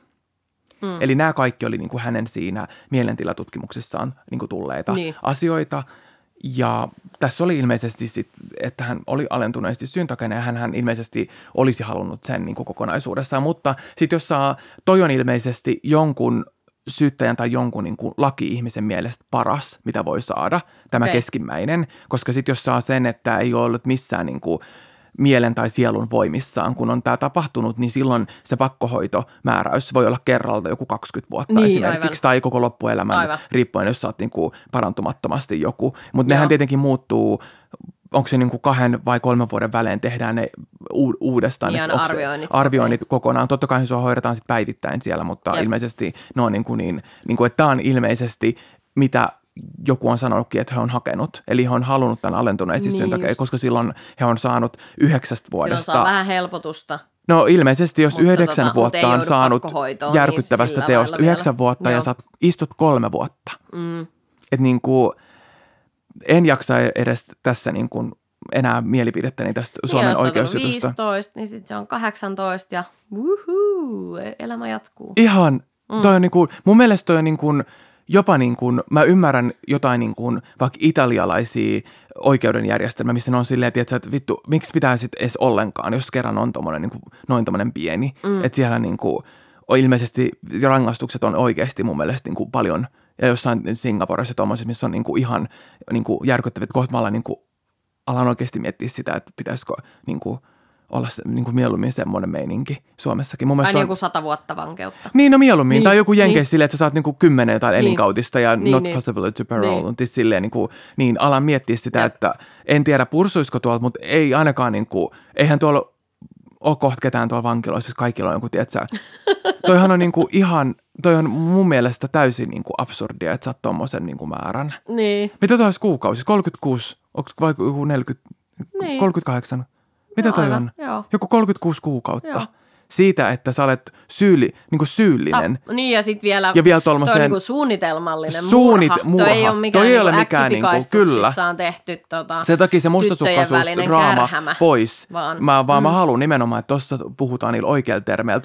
Mm. Eli nämä kaikki oli niin kuin hänen siinä mielentilatutkimuksissaan niin kuin tulleita asioita. Ja tässä oli ilmeisesti, että hän oli alentuneesti syyntakeinen ja hän ilmeisesti olisi halunnut sen niin kuin kokonaisuudessaan. Mutta sitten jos saa, toi on ilmeisesti jonkun syyttäjän tai jonkun niin kuin laki-ihmisen mielestä paras, mitä voi saada, tämä keskimmäinen. Koska sitten jos saa sen, että ei ole ollut missään niin kuin mielen tai sielun voimissaan, kun on tämä tapahtunut, niin silloin se pakkohoitomääräys voi olla kerralta joku 20 vuotta esimerkiksi, tai koko loppuelämän riippuen, jos sä oot niin kuin parantumattomasti joku. Mutta nehän tietenkin muuttuu, onko se niin kuin 2 vai 3 vuoden välein tehdään ne uudestaan. Ihan arvioinnit kokonaan. Totta kai sua hoidetaan sit päivittäin siellä, mutta ilmeisesti no niin kuin, että tämä on ilmeisesti mitä joku on sanonutkin, että he on hakenut. Eli he on halunnut tämän alentuneesti syyn takia, koska silloin he on saanut 9 vuodesta. Silloin saa vähän helpotusta. No ilmeisesti, jos 9 vuotta on saanut järkyttävästä niin teosta 9 vuotta ja sä istut 3 vuotta. Mm. Että niin kuin en jaksa edes tässä niin kuin enää mielipidettäni tästä Suomen oikeusjutusta. Jos on 15, niin sitten se on 18 ja wuhuu, elämä jatkuu. Ihan. Mm. Toi on niin kuin, mun mielestä toi on niin kuin jopa niin kuin, mä ymmärrän jotain niin kuin vaikka italialaisia oikeudenjärjestelmiä, missä ne on silleen, että vittu, miksi pitää sitten edes ollenkaan, jos kerran on tommonen, niin kuin, noin tommonen pieni. Mm. Että siellä niin kuin, ilmeisesti rangaistukset on oikeasti mun mielestä niin kuin paljon, ja jossain Singaporessa tommoisessa, missä on niin kuin ihan niin kuin järkyttäviä, että kohta mä alan oikeasti miettiä sitä, että pitäisikö niin kuin olla niin kuin mieluummin semmoinen meininki Suomessakin. Aina on joku 100 vuotta vankeutta. Niin, no mieluummin. Niin, tai joku jenkeä silleen, että sä saat niin kuin 10 jotain elinkautista ja not possible to parole. Niin alan miettiä sitä, että en tiedä pursuisiko tuolta, mutta ei ainakaan niin kuin, eihän tuolla ole kohta ketään tuolla vankiloissa, siis kaikilla on joku, tietsä. Toihan on niin kuin ihan, toi on mun mielestä täysin niin kuin absurdia, että sä oot tommosen niin kuin määrän. Niin. Mitä toi olisi kuukausi? 36, vai 40, 38? Mitä no, toi aina on? Joo. Joku 36 kuukautta. Joo. Siitä, että sä olet niinku syyllinen. Niin ja sitten vielä tuollaiseen toi on niinku suunnitelmallinen murha. Toi ei ole mikään, äkkipikaistuksissa on tehty sen takia se mustasukkaisuusdraama pois. Mä haluan nimenomaan, että tuossa puhutaan niillä oikeilla termeillä.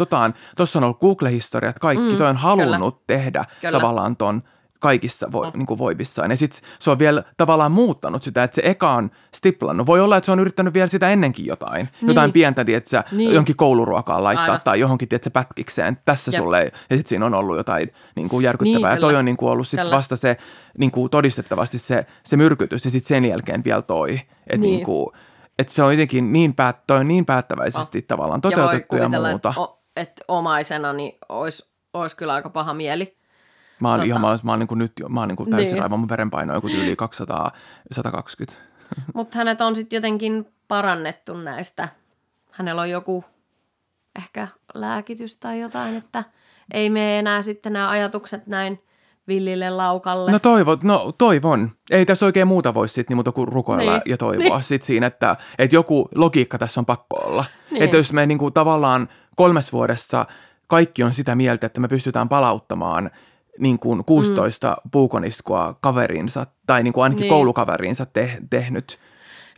Tuossa on ollut Google-historiat kaikki. Toi on halunnut tehdä tavallaan ton kaikissa niinku voimissaan. Ja sitten se on vielä tavallaan muuttanut sitä, että se eka on stiplannut. Voi olla, että se on yrittänyt vielä sitä ennenkin jotain. Niin. Jotain pientä, tietsä, jonkin kouluruokaan laittaa tai johonkin, tietsä, pätkikseen. Tässä sulle. Ja sitten siinä on ollut jotain niinku järkyttävää. Niin, ja toi on niinku ollut sit vasta se niinku todistettavasti se myrkytys. Ja sitten sen jälkeen vielä toi. Että niinku, et se on jotenkin niin päättäväisesti tavallaan toteutettu ja muuta. Että omaisena niin olisi kyllä aika paha mieli. Mä oon ihan, mä oon niinku nyt jo, mä oon niinku täysin raiva, mun verenpaino on joku tyyli 200, 120. Mutta hänet on sitten jotenkin parannettu näistä. Hänellä on joku ehkä lääkitys tai jotain, että ei mene enää sitten nämä ajatukset näin villille laukalle. No toivon. Ei tässä oikein muuta voi sitten, mutta kun rukoilla ja toivoa sitten siinä, että joku logiikka tässä on pakko olla. Niin. Että jos me niinku tavallaan 3 vuodessa kaikki on sitä mieltä, että me pystytään palauttamaan niin kuin 16 puukoniskua kaverinsa tai niin kuin ainakin koulukaverinsa tehnyt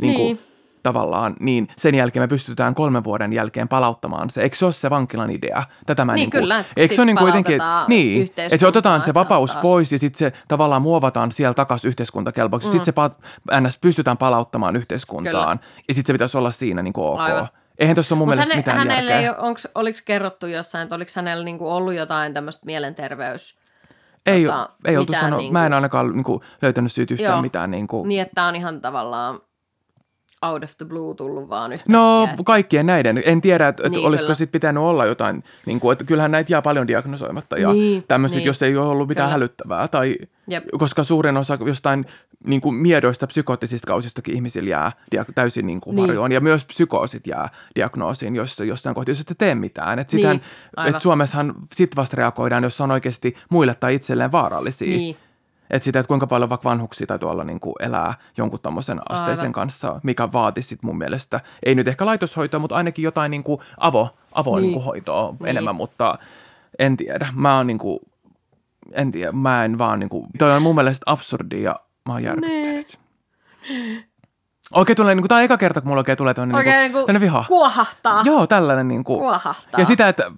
niin kuin tavallaan, niin sen jälkeen me pystytään 3 vuoden jälkeen palauttamaan se. Eikö se ole se vankilan idea? Tätä mä niin kuin, kyllä. Eikö se ole niin kuin jotenkin, että se otetaan se vapaus pois ja sitten se tavallaan muovataan siellä takaisin yhteiskuntakelpoksi. Sitten se NS pystytään palauttamaan yhteiskuntaan ja sitten se pitäisi olla siinä niin kuin ok. Aivan. Eihän tuossa ole mun mielestä mitään järkeä. Oliko kerrottu jossain, että oliko hänellä niin kuin ollut jotain tämmöistä mielenterveys? Ei oltu sanoa. Mä en ainakaan niinku löytänyt syyt yhtään mitään. Niinku. Niin, että tää on ihan tavallaan out of the blue tullut vaan yhtäkkiä. No kaikkien näiden. En tiedä, että olisiko sitten pitänyt olla jotain. Niinku, että kyllähän näitä jää paljon diagnosoimatta ja tämmöiset, jos ei ole ollut mitään hälyttävää. Tai, koska suurin osa jostain niinku miedoista psykoottisista kausistakin ihmisillä jää täysin niinku varjoon. Ja myös psykoosit jää diagnoosiin, jos jossain kohtaa, jos ette tee mitään. Että et Suomessahan sit vasta reagoidaan, jos on oikeasti muille tai itselleen vaarallisia. Niin. Että sitä, että kuinka paljon vaikka vanhuksia tai tuolla niin kuin elää jonkun tommoisen asteisen kanssa, mikä vaatisi sit mun mielestä, ei nyt ehkä laitoshoitoa, mutta ainakin jotain niin kuin niin kuin hoitoa enemmän, mutta en tiedä. Mä en vaan niin kuin, toi on mun mielestä absurdia. Mä oon järkyttänyt. Oikein tulee, niin kuin, tää on eka kerta, kun mulla oikein tulee tämmöinen viha. Kuohahtaa. Joo, tällainen niin kuin. Kuohahtaa. Ja sitä, että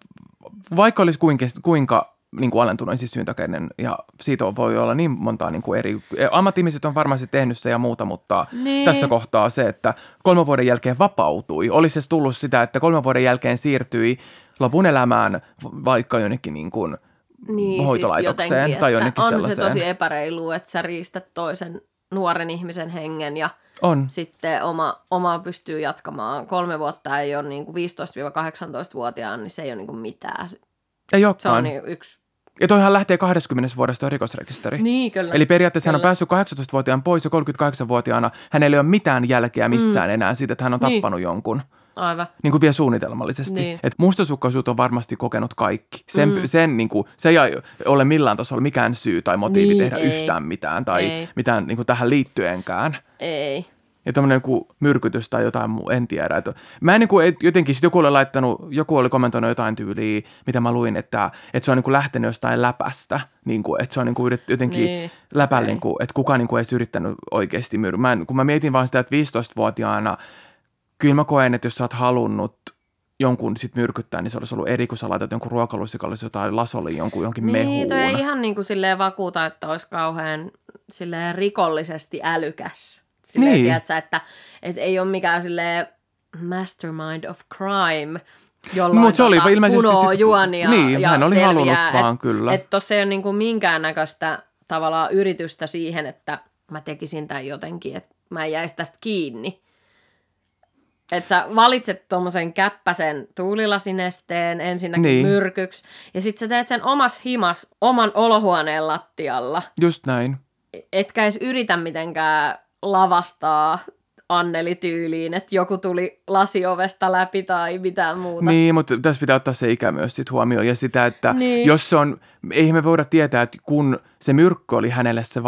vaikka olisi kuinka niin kuin alentuneisiin syyntakeinen, ja siitä voi olla niin montaa niin kuin eri... Ammatti-ihmiset on varmasti tehnyt se ja muuta, mutta niin. Tässä kohtaa se, että 3 vuoden jälkeen vapautui. Olisi se tullut sitä, että 3 vuoden jälkeen siirtyi lopun elämään vaikka jonnekin niin kuin hoitolaitokseen jotenkin, tai jonnekin on sellaiseen. On se tosi epäreilu, että sä riistät toisen nuoren ihmisen hengen ja sitten oma pystyy jatkamaan. 3 vuotta ei ole niin kuin 15-18-vuotiaan, niin se ei ole niin kuin mitään. Ei olekaan. Se on yksi. Ja toihan lähtee 20 vuodesta tuo rikosrekisteri. Niin, kyllä. Eli periaatteessa hän on päässyt 18-vuotiaan pois ja 38-vuotiaana hänellä ei ole mitään jälkeä missään enää siitä, että hän on tappanut jonkun. Aivan. Niin kuin vielä suunnitelmallisesti. Niin. Että mustasukkaisuutta on varmasti kokenut kaikki. Sen niin kuin, se ei ole millään tasolla mikään syy tai motiivi tehdä yhtään mitään tai mitään niin kuin tähän liittyenkään. Ei. Ja tommoinen joku myrkytys tai jotain muu, en tiedä. Että mä en niin kuin, jotenkin, sitten joku oli kommentoinut jotain tyyliä, mitä mä luin, että se on niin kuin lähtenyt jostain läpästä. Niin kuin, että se on niin kuin jotenkin läpällä, niin kuin, että kukaan niin kuin edes yrittänyt oikeasti kun mä mietin vaan sitä, että 15-vuotiaana, kyllä mä koen, että jos sä oot halunnut jonkun sit myrkyttää, niin se olisi ollut eri, kun sä laitat jonkun ruokalusikallisen jotain lasolin jonkin mehuun. Niin, toi ei ihan niin kuin silleen vakuuta, että olisi kauhean silleen rikollisesti älykäs. Silleen, niin. Tiedätkö, että ei ole mikään silleen mastermind of crime, jolloin kunoo juonia niin, ja hän oli selviää. Että tuossa ei ole niin kuin minkäännäköistä tavallaan yritystä siihen, että mä tekisin tämän jotenkin, että mä en jäisi tästä kiinni. Että sä valitset tuommoisen käppäsen tuulilasinesteen ensinnäkin myrkyksi, ja sit sä teet sen omas himas oman olohuoneen lattialla. Just näin. Etkä edes yritä mitenkään lavastaa Anneli-tyyliin, että joku tuli lasiovesta läpi tai mitään muuta. Niin, mutta tässä pitää ottaa se ikä myös sit huomioon ja sitä, että jos se on, eihän me voida tietää, että kun se myrkky oli hänelle se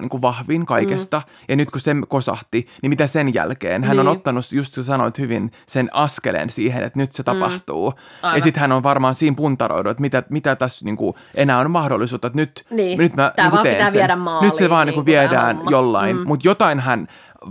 niin kuin vahvin kaikesta ja nyt kun se kosahti, niin mitä sen jälkeen? Hän on ottanut, just kun sanoit hyvin, sen askeleen siihen, että nyt se tapahtuu. Ja sitten hän on varmaan siinä puntaroidu, että mitä tässä niin kuin enää on mahdollisuutta, että nyt mä niin kuin teen sen. Maaliin, nyt se vaan niin kuin viedään jollain, mutta jotain hän...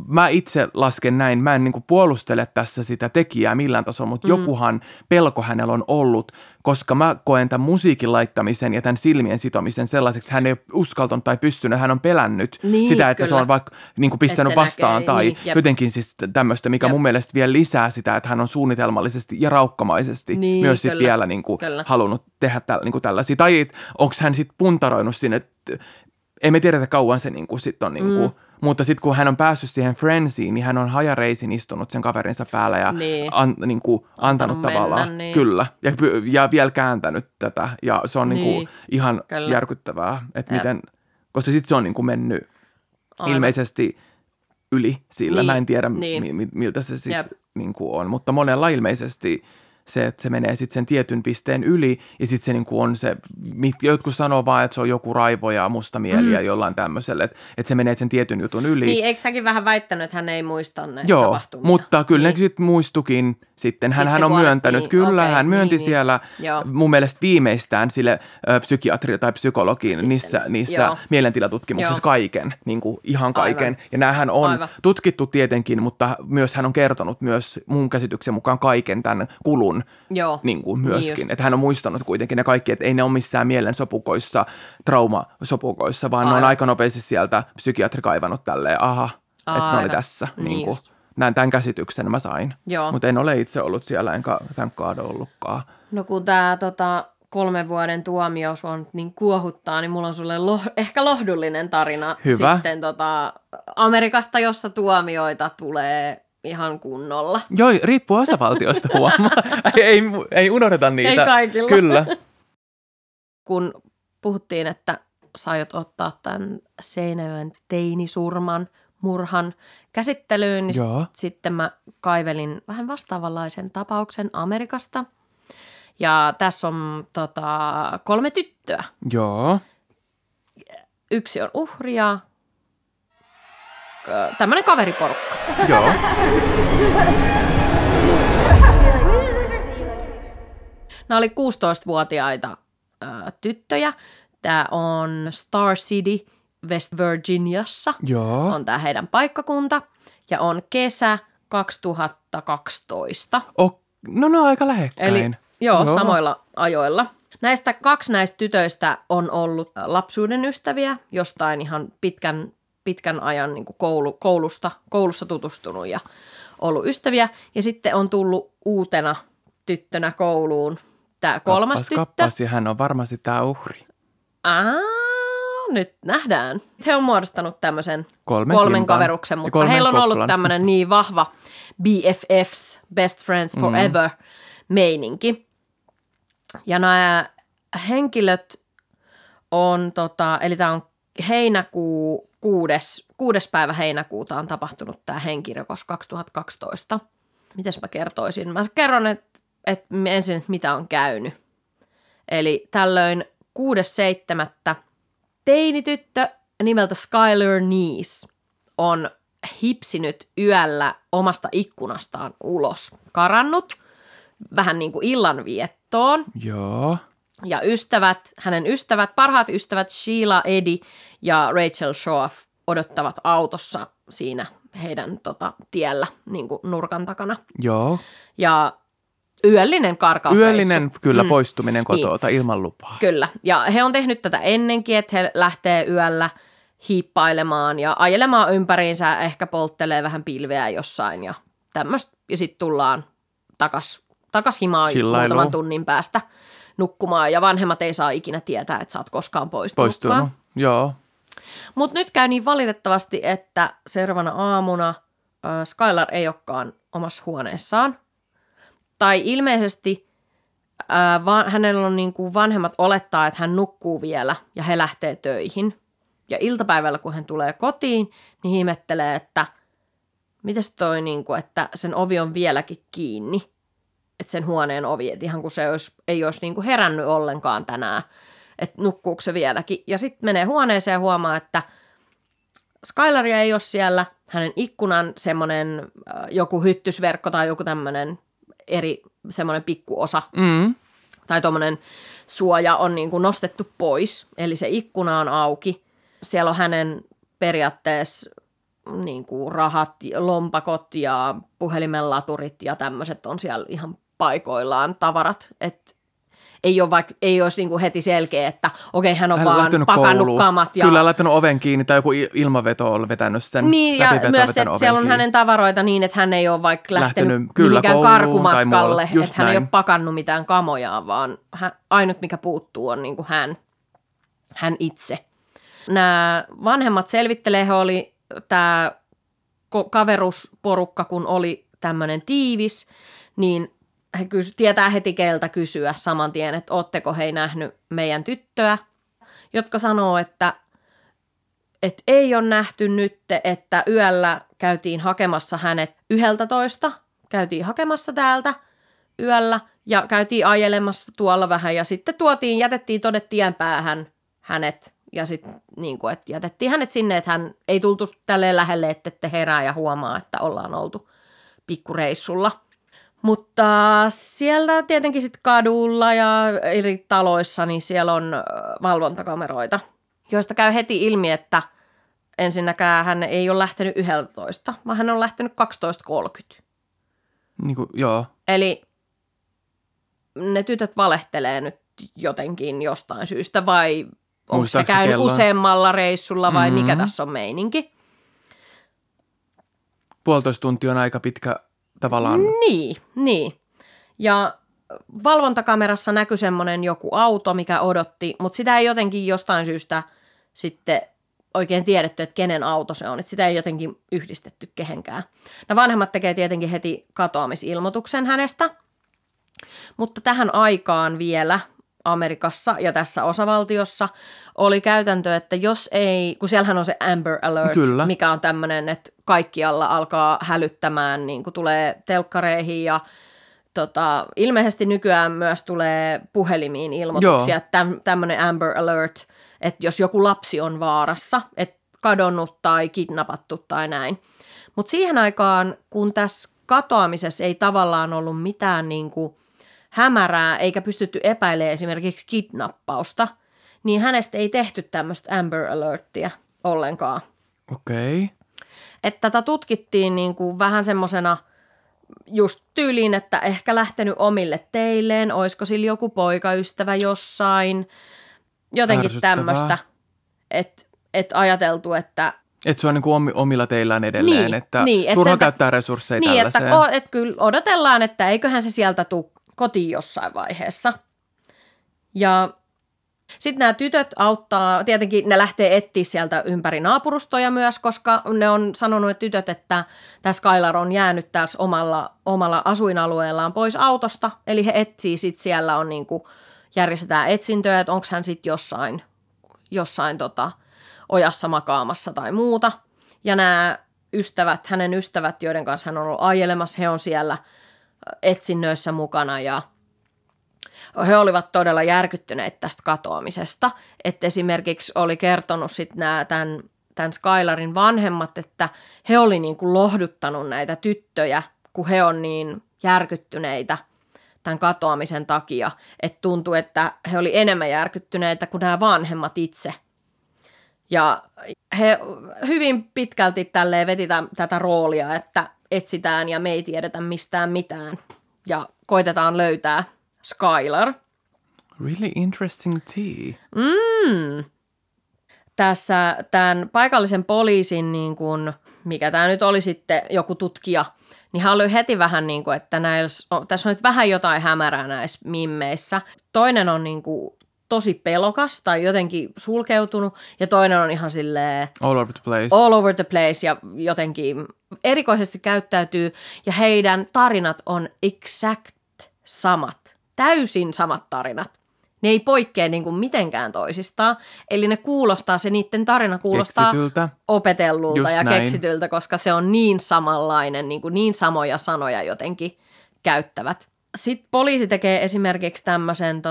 Mä itse lasken näin, mä en niin kuin puolustele tässä sitä tekijää millään tasolla, mutta jokuhan pelko hänellä on ollut, koska mä koen tämän musiikin laittamisen ja tämän silmien sitomisen sellaiseksi, hän ei ole uskaltanut tai pystynyt, hän on pelännyt sitä, että se on vaikka niin kuin pistänyt vastaan näkee, tai jotenkin siis tämmöistä, mikä mun mielestä vielä lisää sitä, että hän on suunnitelmallisesti ja raukkamaisesti myös sit vielä niin kuin halunnut tehdä niin kuin tällaisia. Tai onko hän sitten puntaroinut sinne, että emme tiedetä kauan se niin kuin sit on niin kuin, mutta sitten kun hän on päässyt siihen frenziin, niin hän on hajareisin istunut sen kaverinsa päällä ja niin kuin antanut tavallaan, mennä, kyllä, ja vielä kääntänyt tätä. Ja se on niin kuin ihan järkyttävää, että miten, koska sitten se on niin kuin mennyt ilmeisesti yli sillä. Mä en tiedä, miltä se sitten niin kuin on, mutta monella ilmeisesti... Se, että se menee sitten sen tietyn pisteen yli ja sitten se niinku on se, jotkut sanoo vaan, että se on joku raivo ja mustamieliä jollain tämmöiselle, että se menee sen tietyn jutun yli. Niin, eikö säkin vähän väittänyt, että hän ei muista näitä tapahtumia? Joo, mutta kyllä ne sitten muistukin sitten. Hän on myöntänyt, hän myönti siellä mun mielestä viimeistään sille psykiatri- tai psykologiin niissä mielentilatutkimuksissa kaiken, niin kuin ihan kaiken. Aivan. Ja näähän on tutkittu tietenkin, mutta myös hän on kertonut myös mun käsityksen mukaan kaiken tämän kulun. Niin kuin myöskin. Niin, että hän on muistanut kuitenkin ne kaikki, että ei ne ole missään mielen sopukoissa, traumasopukoissa, vaan ne on aika nopeasti sieltä psykiatri kaivannut tälleen, että ne oli tässä. Niin kuin, tämän käsityksen mä sain, mutta en ole itse ollut siellä, enkä tämän kaada ollutkaan. No kun tämä 3 vuoden tuomio sua nyt niin kuohuttaa, niin mulla on sulle ehkä lohdullinen tarina. Hyvä. Sitten Amerikasta, jossa tuomioita tulee... ihan kunnolla. Joo, riippuu osavaltiosta huomaa. ei unohdeta niitä. Ei kaikilla. Kyllä. Kun puhuttiin, että sä aiot ottaa tämän Seinäjoen teinisurman, murhan käsittelyyn, niin sitten mä kaivelin vähän vastaavanlaisen tapauksen Amerikasta. Ja tässä on 3 tyttöä. Joo. Yksi on uhria. Tämmönen kaveriporukka. Joo. Nämä oli 16-vuotiaita tyttöjä. Tämä on Star City, West Virginiassa. Joo. On tämä heidän paikkakunta ja on kesä 2012. No ne on aika lähekkäin. Eli, joo, samoilla ajoilla. Kaksi näistä tytöistä on ollut lapsuuden ystäviä jostain ihan pitkän ajan niin kuin koulussa tutustunut ja ollut ystäviä. Ja sitten on tullut uutena tyttönä kouluun tämä kolmas tyttö. Ja hän on varmasti tämä uhri. Nyt nähdään. He on muodostanut tämmöisen kolmen kaveruksen, mutta heillä on ollut tämmöinen niin vahva BFFs, best friends forever, meininki. Ja nämä henkilöt on, eli tämä on kuudes päivä heinäkuuta on tapahtunut tämä henkirikos 2012. Mites mä kertoisin? Mä kerron, että ensin, mitä on käynyt. Eli tällöin 6.7. teinityttö nimeltä Skylar Neese on hipsinyt yöllä omasta ikkunastaan ulos. Karannut vähän niin kuin illanviettoon. Joo. Ja parhaat ystävät Shelia Eddy ja Rachel Shoaf odottavat autossa siinä heidän tiellä niin kuin nurkan takana. Joo. Ja yöllinen karkausreissu. Yöllinen, kyllä, poistuminen kotoota ilman lupaa. Kyllä, ja he on tehnyt tätä ennenkin, että he lähtee yöllä hiippailemaan ja ajelemaan ympäriinsä, ehkä polttelee vähän pilveä jossain ja tämmöistä. Ja sitten tullaan takas himaan muutaman tunnin päästä nukkumaan, ja vanhemmat ei saa ikinä tietää, että sä oot koskaan poistunut. Joo. Mutta nyt käy niin valitettavasti, että seuraavana aamuna Skylar ei olekaan omassa huoneessaan. Tai ilmeisesti hänellä on niin kuin vanhemmat olettaa, että hän nukkuu vielä ja he lähtee töihin. Ja iltapäivällä, kun hän tulee kotiin, niin himettelee, että mites toi, niin kuin, että sen ovi on vieläkin kiinni. Että sen huoneen ovi, että ihan kun se ei olisi niin kuin herännyt ollenkaan tänään. Että nukkuuko se vieläkin. Ja sitten menee huoneeseen ja huomaa, että Skylaria ei ole siellä. Hänen ikkunan semmoinen joku hyttysverkko tai joku tämmöinen semmoinen pikkuosa tai tuommoinen suoja on niin kuin nostettu pois. Eli se ikkuna on auki. Siellä on hänen periaatteessa niin kuin rahat, lompakot ja puhelimen laturit ja tämmöiset on siellä ihan paikoillaan tavarat. Et ei olisi niin kuin heti selkeä, että okei, hän on hän vaan pakannut kouluun. Kamat. Ja... Kyllä, laittanut oven kiinni tai joku ilmaveto on vetänyt sen. Niin, ja myös, että siellä on hänen tavaroita niin, että hän ei ole vaikka lähtenyt mihinkään karkumatkalle. Että hän ei ole pakannut mitään kamojaan, vaan ainut, mikä puuttuu, on niin kuin hän itse. Nämä vanhemmat selvittelee, tämä kaverusporukka, kun oli tämmöinen tiivis, niin... He tietää heti, keltä kysyä saman tien, että ootteko he nähnyt meidän tyttöä, jotka sanoo, että ei ole nähty nyt, että yöllä käytiin hakemassa hänet 11. Käytiin hakemassa täältä yöllä ja käytiin ajelemassa tuolla vähän ja sitten jätettiin tuonne tien päähän hänet ja sitten niin kuin, että jätettiin hänet sinne, että hän ei tultu tälleen lähelle, että herää ja huomaa, että ollaan oltu pikkureissulla. Mutta siellä tietenkin sitten kadulla ja eri taloissa, niin siellä on valvontakameroita, joista käy heti ilmi, että ensinnäkään hän ei ole lähtenyt 11, vaan hän on lähtenyt 12.30. Niin kuin, joo. Eli ne tytöt valehtelee nyt jotenkin jostain syystä, vai onko se käynyt useammalla reissulla vai mikä tässä on meininki? 1,5 tuntia on aika pitkä. Tavallaan. Niin. Ja valvontakamerassa näkyi semmoinen joku auto, mikä odotti, mutta sitä ei jotenkin jostain syystä sitten oikein tiedetty, että kenen auto se on. Että sitä ei jotenkin yhdistetty kehenkään. Nämä vanhemmat tekee tietenkin heti katoamisilmoituksen hänestä, mutta tähän aikaan vielä Amerikassa ja tässä osavaltiossa oli käytäntö, että jos ei, kun siellähän on se Amber Alert, kyllä, mikä on tämmöinen, että kaikkialla alkaa hälyttämään, niin kuin tulee telkkareihin ja ilmeisesti nykyään myös tulee puhelimiin ilmoituksia, että tämmöinen Amber Alert, että jos joku lapsi on vaarassa, että kadonnut tai kidnappattu tai näin. Mutta siihen aikaan, kun tässä katoamisessa ei tavallaan ollut mitään niin kuin hämärää eikä pystytty epäilemään esimerkiksi kidnappausta, niin hänestä ei tehty tämmöistä Amber Alerttia. ollenkaan. Okei. Että tätä tutkittiin niin kuin vähän semmosena just tyyliin, että ehkä lähtenyt omille teilleen, oisko sillä joku poikaystävä jossain, jotenkin tämmöistä, et ajateltu, että... Että se on niin kuin omilla teillään edelleen, niin, että niin, turha et käyttää resursseja niin, tällaiseen. Että kyllä odotellaan, että eiköhän se sieltä tule kotiin jossain vaiheessa. Ja sitten nämä tytöt auttaa, tietenkin ne lähtee etsiä sieltä ympäri naapurustoja myös, koska ne on sanonut että tytöt, että tämä Skylar on jäänyt tässä omalla asuinalueellaan pois autosta. Eli he etsii sitten siellä on niin kuin, järjestetään etsintöjä, että onko hän sitten jossain ojassa makaamassa tai muuta. Ja nämä ystävät, hänen ystävät, joiden kanssa hän on ollut ajelemassa, he on siellä etsinnöissä mukana ja he olivat todella järkyttyneet tästä katoamisesta. Että esimerkiksi oli kertonut sitten nämä tämän Skylarin vanhemmat, että he oli niin kuin lohduttanut näitä tyttöjä, kun he on niin järkyttyneitä tämän katoamisen takia. Että tuntui, että he oli enemmän järkyttyneitä kuin nämä vanhemmat itse. Ja he hyvin pitkälti tälleen veti tätä roolia, että etsitään ja me ei tiedetä mistään mitään ja koitetaan löytää Skylar. Really interesting tea. Tässä tämän paikallisen poliisin, niin kun, mikä tämä nyt oli sitten, joku tutkija, niin hän oli heti vähän niin kuin, että tässä on nyt vähän jotain hämärää näissä mimmeissä. Toinen on niin kuin tosi pelokas tai jotenkin sulkeutunut ja toinen on ihan silleen... All over the place ja jotenkin erikoisesti käyttäytyy ja heidän tarinat on exact samat. Täysin samat tarinat. Ne ei poikkea niin kuin mitenkään toisistaan. Eli ne kuulostaa, se niiden tarina kuulostaa keksityltä, opetellulta just ja näin. Keksityltä, koska se on niin samanlainen, niin samoja sanoja jotenkin käyttävät. Sitten poliisi tekee esimerkiksi tämmöisen...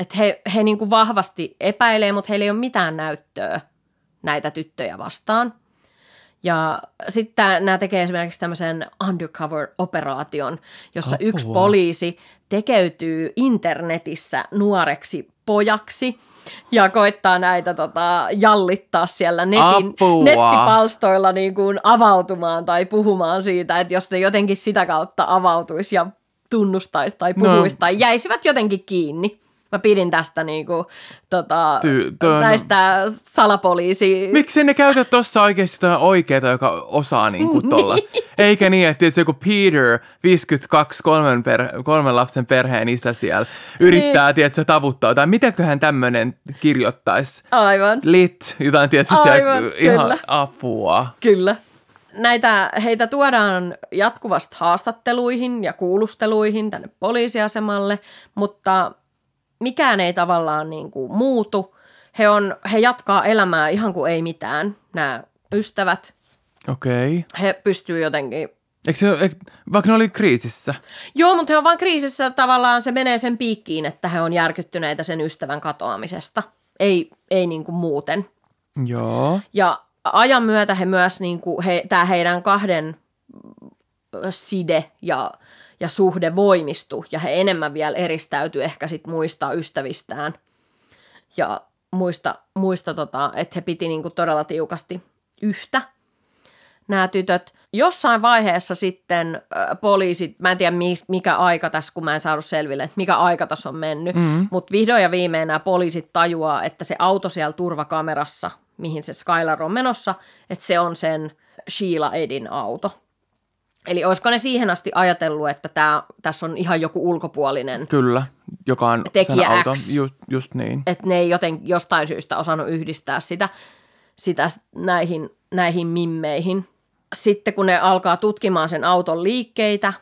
Että he niin kuin vahvasti epäilee, mutta heillä ei ole mitään näyttöä näitä tyttöjä vastaan. Ja sitten nämä tekee esimerkiksi tämmöisen undercover-operaation, jossa yksi poliisi tekeytyy internetissä nuoreksi pojaksi ja koittaa näitä jallittaa siellä nettipalstoilla niin kuin avautumaan tai puhumaan siitä, että jos ne jotenkin sitä kautta avautuisi ja tunnustaisi tai puhuisi tai jäisivät jotenkin kiinni. Mä pidin tästä niinku, näistä salapoliisi... Miksi ne käytä tuossa oikeasti oikeaa, joka osaa niinku tolla? Eikä niin, että joku Peter, 52, kolmen lapsen perheen isä siellä, yrittää, niin. Tiedätkö, tavuttaa jotain. Mitäköhän tämmöinen kirjoittaisi? Aivan. Lit, jotain, tiedätkö, aivan, ihan kyllä. Apua. Kyllä. Heitä tuodaan jatkuvasti haastatteluihin ja kuulusteluihin tänne poliisiasemalle, mutta... Mikään ei tavallaan niin kuin muutu. He jatkaa elämää ihan kuin ei mitään, nämä ystävät. Okei. He pystyy jotenkin... Vaikka ne oli kriisissä? Joo, mutta he on vaan kriisissä. Tavallaan se menee sen piikkiin, että he on järkyttyneitä sen ystävän katoamisesta. Ei niin kuin muuten. Joo. Ja ajan myötä he myös, niin kuin tämä heidän kahden side ja suhde voimistui ja he enemmän vielä eristäytyi ehkä sit muista ystävistään ja muista että he piti niinku todella tiukasti yhtä nämä tytöt. Jossain vaiheessa sitten poliisit, mä en tiedä mikä aika tässä, kun mä en saanut selville, että mikä aika tässä on mennyt, mutta vihdoin ja viimein nämä poliisit tajuaa, että se auto siellä turvakamerassa, mihin se Skylar on menossa, että se on sen Shelia Eddyn auto. Eli olisiko ne siihen asti ajatellut, että tässä on ihan joku ulkopuolinen tekijä X? Kyllä, joka on sen auton, just niin. Että ne ei jostain syystä osannut yhdistää sitä näihin mimmeihin. Sitten kun ne alkaa tutkimaan sen auton liikkeitä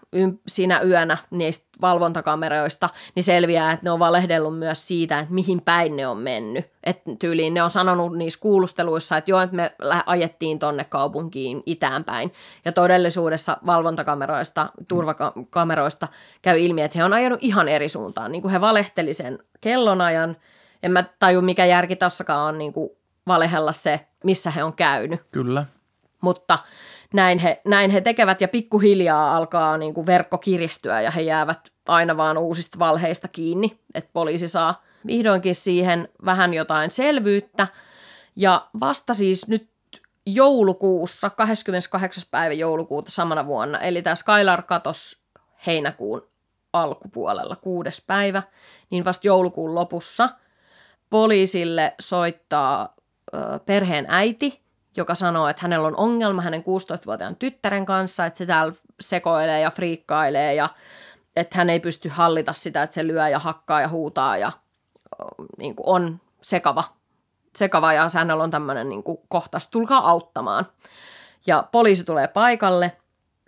siinä yönä niistä valvontakameroista, niin selviää, että ne on valehdellut myös siitä, että mihin päin ne on mennyt. Että tyyliin ne on sanonut niissä kuulusteluissa, että joo, että me ajettiin tonne kaupunkiin itään päin. Ja todellisuudessa valvontakameroista, turvakameroista käy ilmi, että he on ajanut ihan eri suuntaan. Niin kuin he valehteli sen kellonajan. En mä taju, mikä järki tossakaan on niin kuin valehella se, missä he on käynyt. Kyllä. Mutta näin he tekevät ja pikkuhiljaa alkaa niin kuin verkko kiristyä ja he jäävät aina vaan uusista valheista kiinni, että poliisi saa vihdoinkin siihen vähän jotain selvyyttä Ja vasta siis nyt joulukuussa, 28. päivä joulukuuta samana vuonna, eli tämä Skylar katosi heinäkuun alkupuolella, 6. päivä, niin vasta joulukuun lopussa poliisille soittaa perheen äiti, joka sanoo, että hänellä on ongelma hänen 16-vuotiaan tyttären kanssa, että se täällä sekoilee ja friikkailee ja että hän ei pysty hallita sitä, että se lyö ja hakkaa ja huutaa ja niin kuin on sekava ja hänellä on tämmöinen niin kuin kohtaus, tulkaa auttamaan. Ja poliisi tulee paikalle,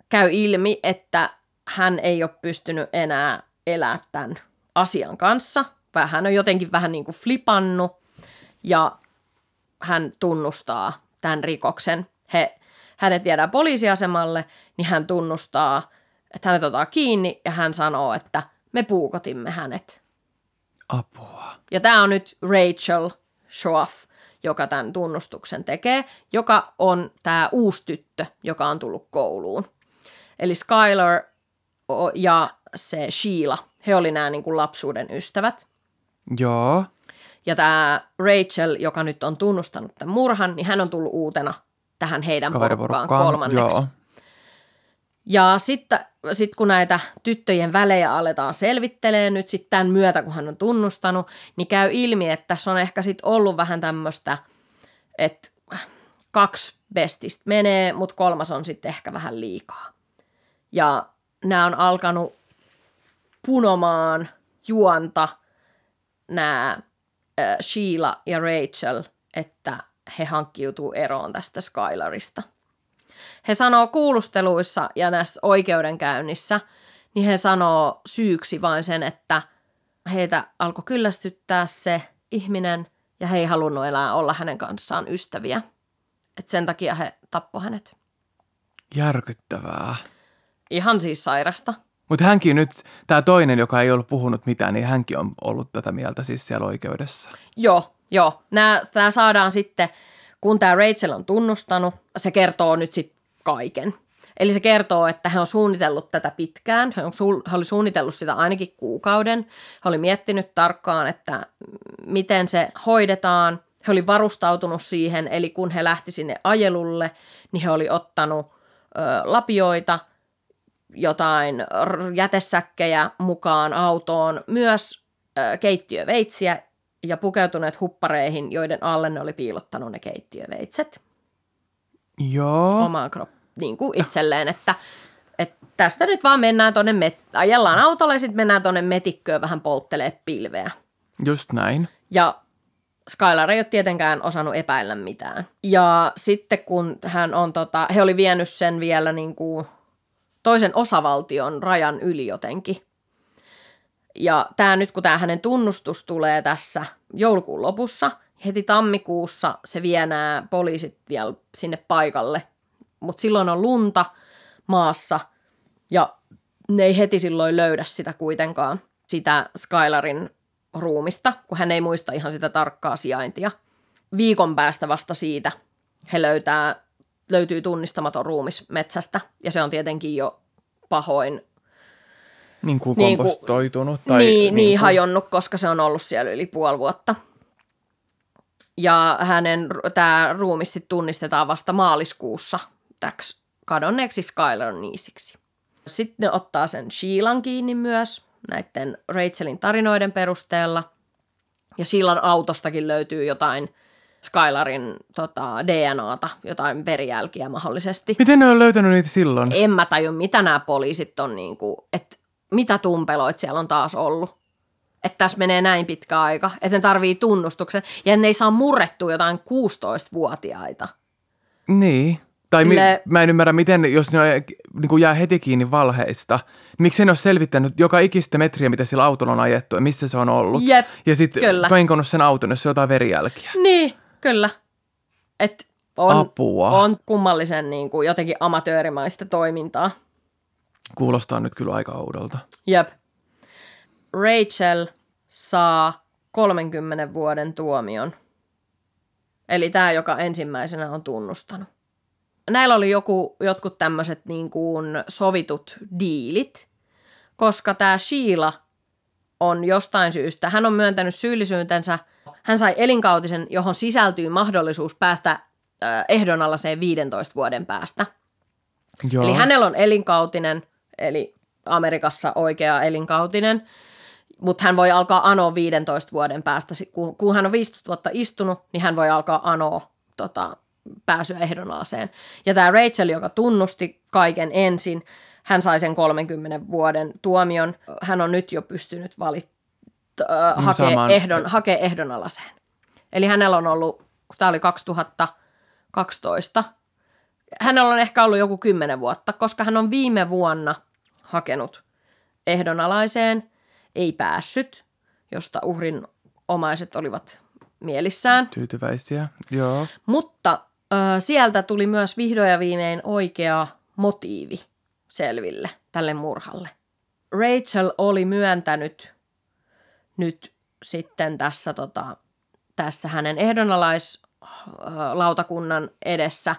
käy ilmi, että hän ei ole pystynyt enää elää tämän asian kanssa, vaan hän on jotenkin vähän niin kuin flipannut ja hän tunnustaa tämän rikoksen. Hänet viedään poliisiasemalle, niin hän tunnustaa, että hänet otetaan kiinni ja hän sanoo, että me puukotimme hänet. Apua. Ja tämä on nyt Rachel Shoaf, joka tämän tunnustuksen tekee, joka on tämä uusi tyttö, joka on tullut kouluun. Eli Skylar ja se Sheila, he oli nämä niin kuin lapsuuden ystävät. Joo. Ja tämä Rachel, joka nyt on tunnustanut tämän murhan, niin hän on tullut uutena tähän heidän porukkaan kolmanneksi. Joo. Ja sitten kun näitä tyttöjen välejä aletaan selvittelee nyt sitten tämän myötä, kun hän on tunnustanut, niin käy ilmi, että se on ehkä sitten ollut vähän tämmöistä, että 2 bestistä menee, mutta 3 on sitten ehkä vähän liikaa. Ja nämä on alkanut punomaan juonta nämä Sheila ja Rachel, että he hankkiutuu eroon tästä Skylarista. He sanoo kuulusteluissa ja näissä oikeudenkäynnissä, niin he sanoo syyksi vain sen, että heitä alkoi kyllästyttää se ihminen ja he ei halunnut elää olla hänen kanssaan ystäviä. Et sen takia he tappoi hänet. Järkyttävää. Ihan siis sairasta. Mutta hänkin nyt, tämä toinen, joka ei ollut puhunut mitään, niin hänkin on ollut tätä mieltä siis siellä oikeudessa. Joo. Tämä saadaan sitten, kun tämä Rachel on tunnustanut, se kertoo nyt sitten kaiken. Eli se kertoo, että he on suunnitellut tätä pitkään. He oli suunnitellut sitä ainakin kuukauden. He oli miettinyt tarkkaan, että miten se hoidetaan. He oli varustautunut siihen, eli kun he lähti sinne ajelulle, niin he oli ottanut lapioita, jotain jätesäkkejä mukaan autoon, myös keittiöveitsiä ja pukeutuneet huppareihin, joiden alle ne oli piilottanut ne keittiöveitset. Joo. Omaan niin kuin itselleen, että tästä nyt vaan mennään tuonne, ajellaan autolla ja sitten mennään tuonne metikköön vähän polttelee pilveä. Just näin. Ja Skylar ei ole tietenkään osannut epäillä mitään. Ja sitten kun he oli vienyt sen vielä niin kuin toisen osavaltion rajan yli jotenkin. Ja tämä nyt, kun tämä hänen tunnustus tulee tässä joulukuun lopussa, heti tammikuussa se vie nämä poliisit vielä sinne paikalle. Mutta silloin on lunta maassa ja ne ei heti silloin löydä sitä kuitenkaan, sitä Skylarin ruumista, kun hän ei muista ihan sitä tarkkaa sijaintia. Viikon päästä vasta siitä he löytyy tunnistamaton ruumis metsästä, ja se on tietenkin jo pahoin niin kuin kompostoitunut tai niin kuin hajonnut, koska se on ollut siellä yli puoli vuotta. Ja tämä ruumis sitten tunnistetaan vasta maaliskuussa täksi kadonneeksi Skylar Neeseksi. Sitten ne ottaa sen Sheilan kiinni myös näiden Rachelin tarinoiden perusteella, ja Sheilan autostakin löytyy jotain Skylarin DNAta, jotain verijälkiä mahdollisesti. Miten ne on löytänyt niitä silloin? En mä tajua, mitä nämä poliisit on, että mitä tumpeloit siellä on taas ollut. Että tässä menee näin pitkä aika, että ne tarvii tunnustuksen ja ne ei saa murrettua jotain 16-vuotiaita. Niin. Tai mä en ymmärrä, miten, jos ne jää heti kiinni valheista, miksi en ole selvittänyt joka ikistä metriä, mitä sillä autolla on ajettu ja missä se on ollut. Jep, ja sitten penkonut sen auton, jos se on jotain verijälkiä. Niin, kyllä. Et on kummallisen jotenkin amatöörimäistä toimintaa. Kuulostaa nyt kyllä aika oudolta. Jep. Rachel saa 30 vuoden tuomion. Eli tämä, joka ensimmäisenä on tunnustanut. Näillä oli jotkut tämmöiset sovitut diilit, koska tämä Sheila on jostain syystä, hän on myöntänyt syyllisyytensä, Hän sai elinkautisen, johon sisältyy mahdollisuus päästä ehdonalaiseen 15 vuoden päästä. Joo. Eli hänellä on elinkautinen, eli Amerikassa oikea elinkautinen, mutta hän voi alkaa anoa 15 vuoden päästä. Kun hän on 15 vuotta istunut, niin hän voi alkaa anoa pääsyä ehdonalaiseen. Ja tämä Rachel, joka tunnusti kaiken ensin, hän sai sen 30 vuoden tuomion. Hän on nyt jo pystynyt hakea ehdonalaiseen. Eli hänellä on ollut, tämä oli 2012, hänellä on ehkä ollut joku 10 vuotta, koska hän on viime vuonna hakenut ehdonalaiseen, ei päässyt, josta uhrin omaiset olivat mielissään. Tyytyväisiä, joo. Mutta sieltä tuli myös vihdoin ja viimein oikea motiivi selville tälle murhalle. Rachel oli myöntänyt nyt sitten tässä hänen ehdonalaislautakunnan edessä,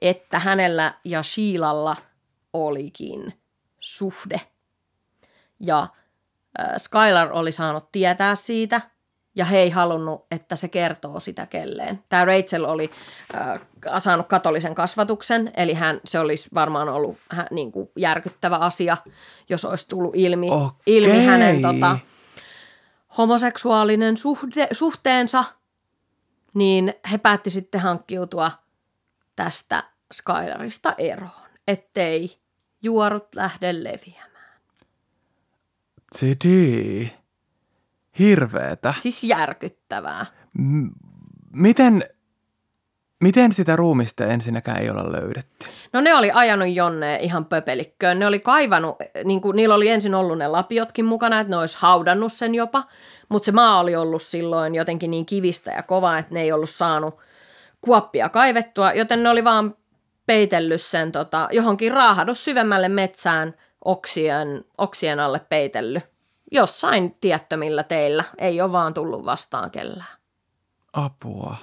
että hänellä ja Sheialla olikin suhde. Ja Skylar oli saanut tietää siitä, ja he ei halunnut, että se kertoo sitä kelleen. Tämä Rachel oli saanut katolisen kasvatuksen, eli se olisi varmaan ollut niin kuin järkyttävä asia, jos olisi tullut ilmi hänen homoseksuaalinen suhteensa, niin he päätti sitten hankkiutua tästä Skylarista eroon, ettei juorut lähde leviämään. Tsidii. Hirveetä. Siis järkyttävää. Miten sitä ruumista ensinnäkään ei olla löydetty? No ne oli ajanut jonne ihan pöpelikköön. Ne oli kaivannut, niin kuin, niillä oli ensin ollut ne lapiotkin mukana, että ne olisi haudannut sen jopa. Mutta se maa oli ollut silloin jotenkin niin kivistä ja kovaa, että ne ei ollut saanut kuoppia kaivettua. Joten ne oli vaan peitellyt sen johonkin raahannut syvemmälle metsään oksien alle peitellyt. Jossain tiettömillä teillä ei ole vaan tullut vastaan kellään. Apua.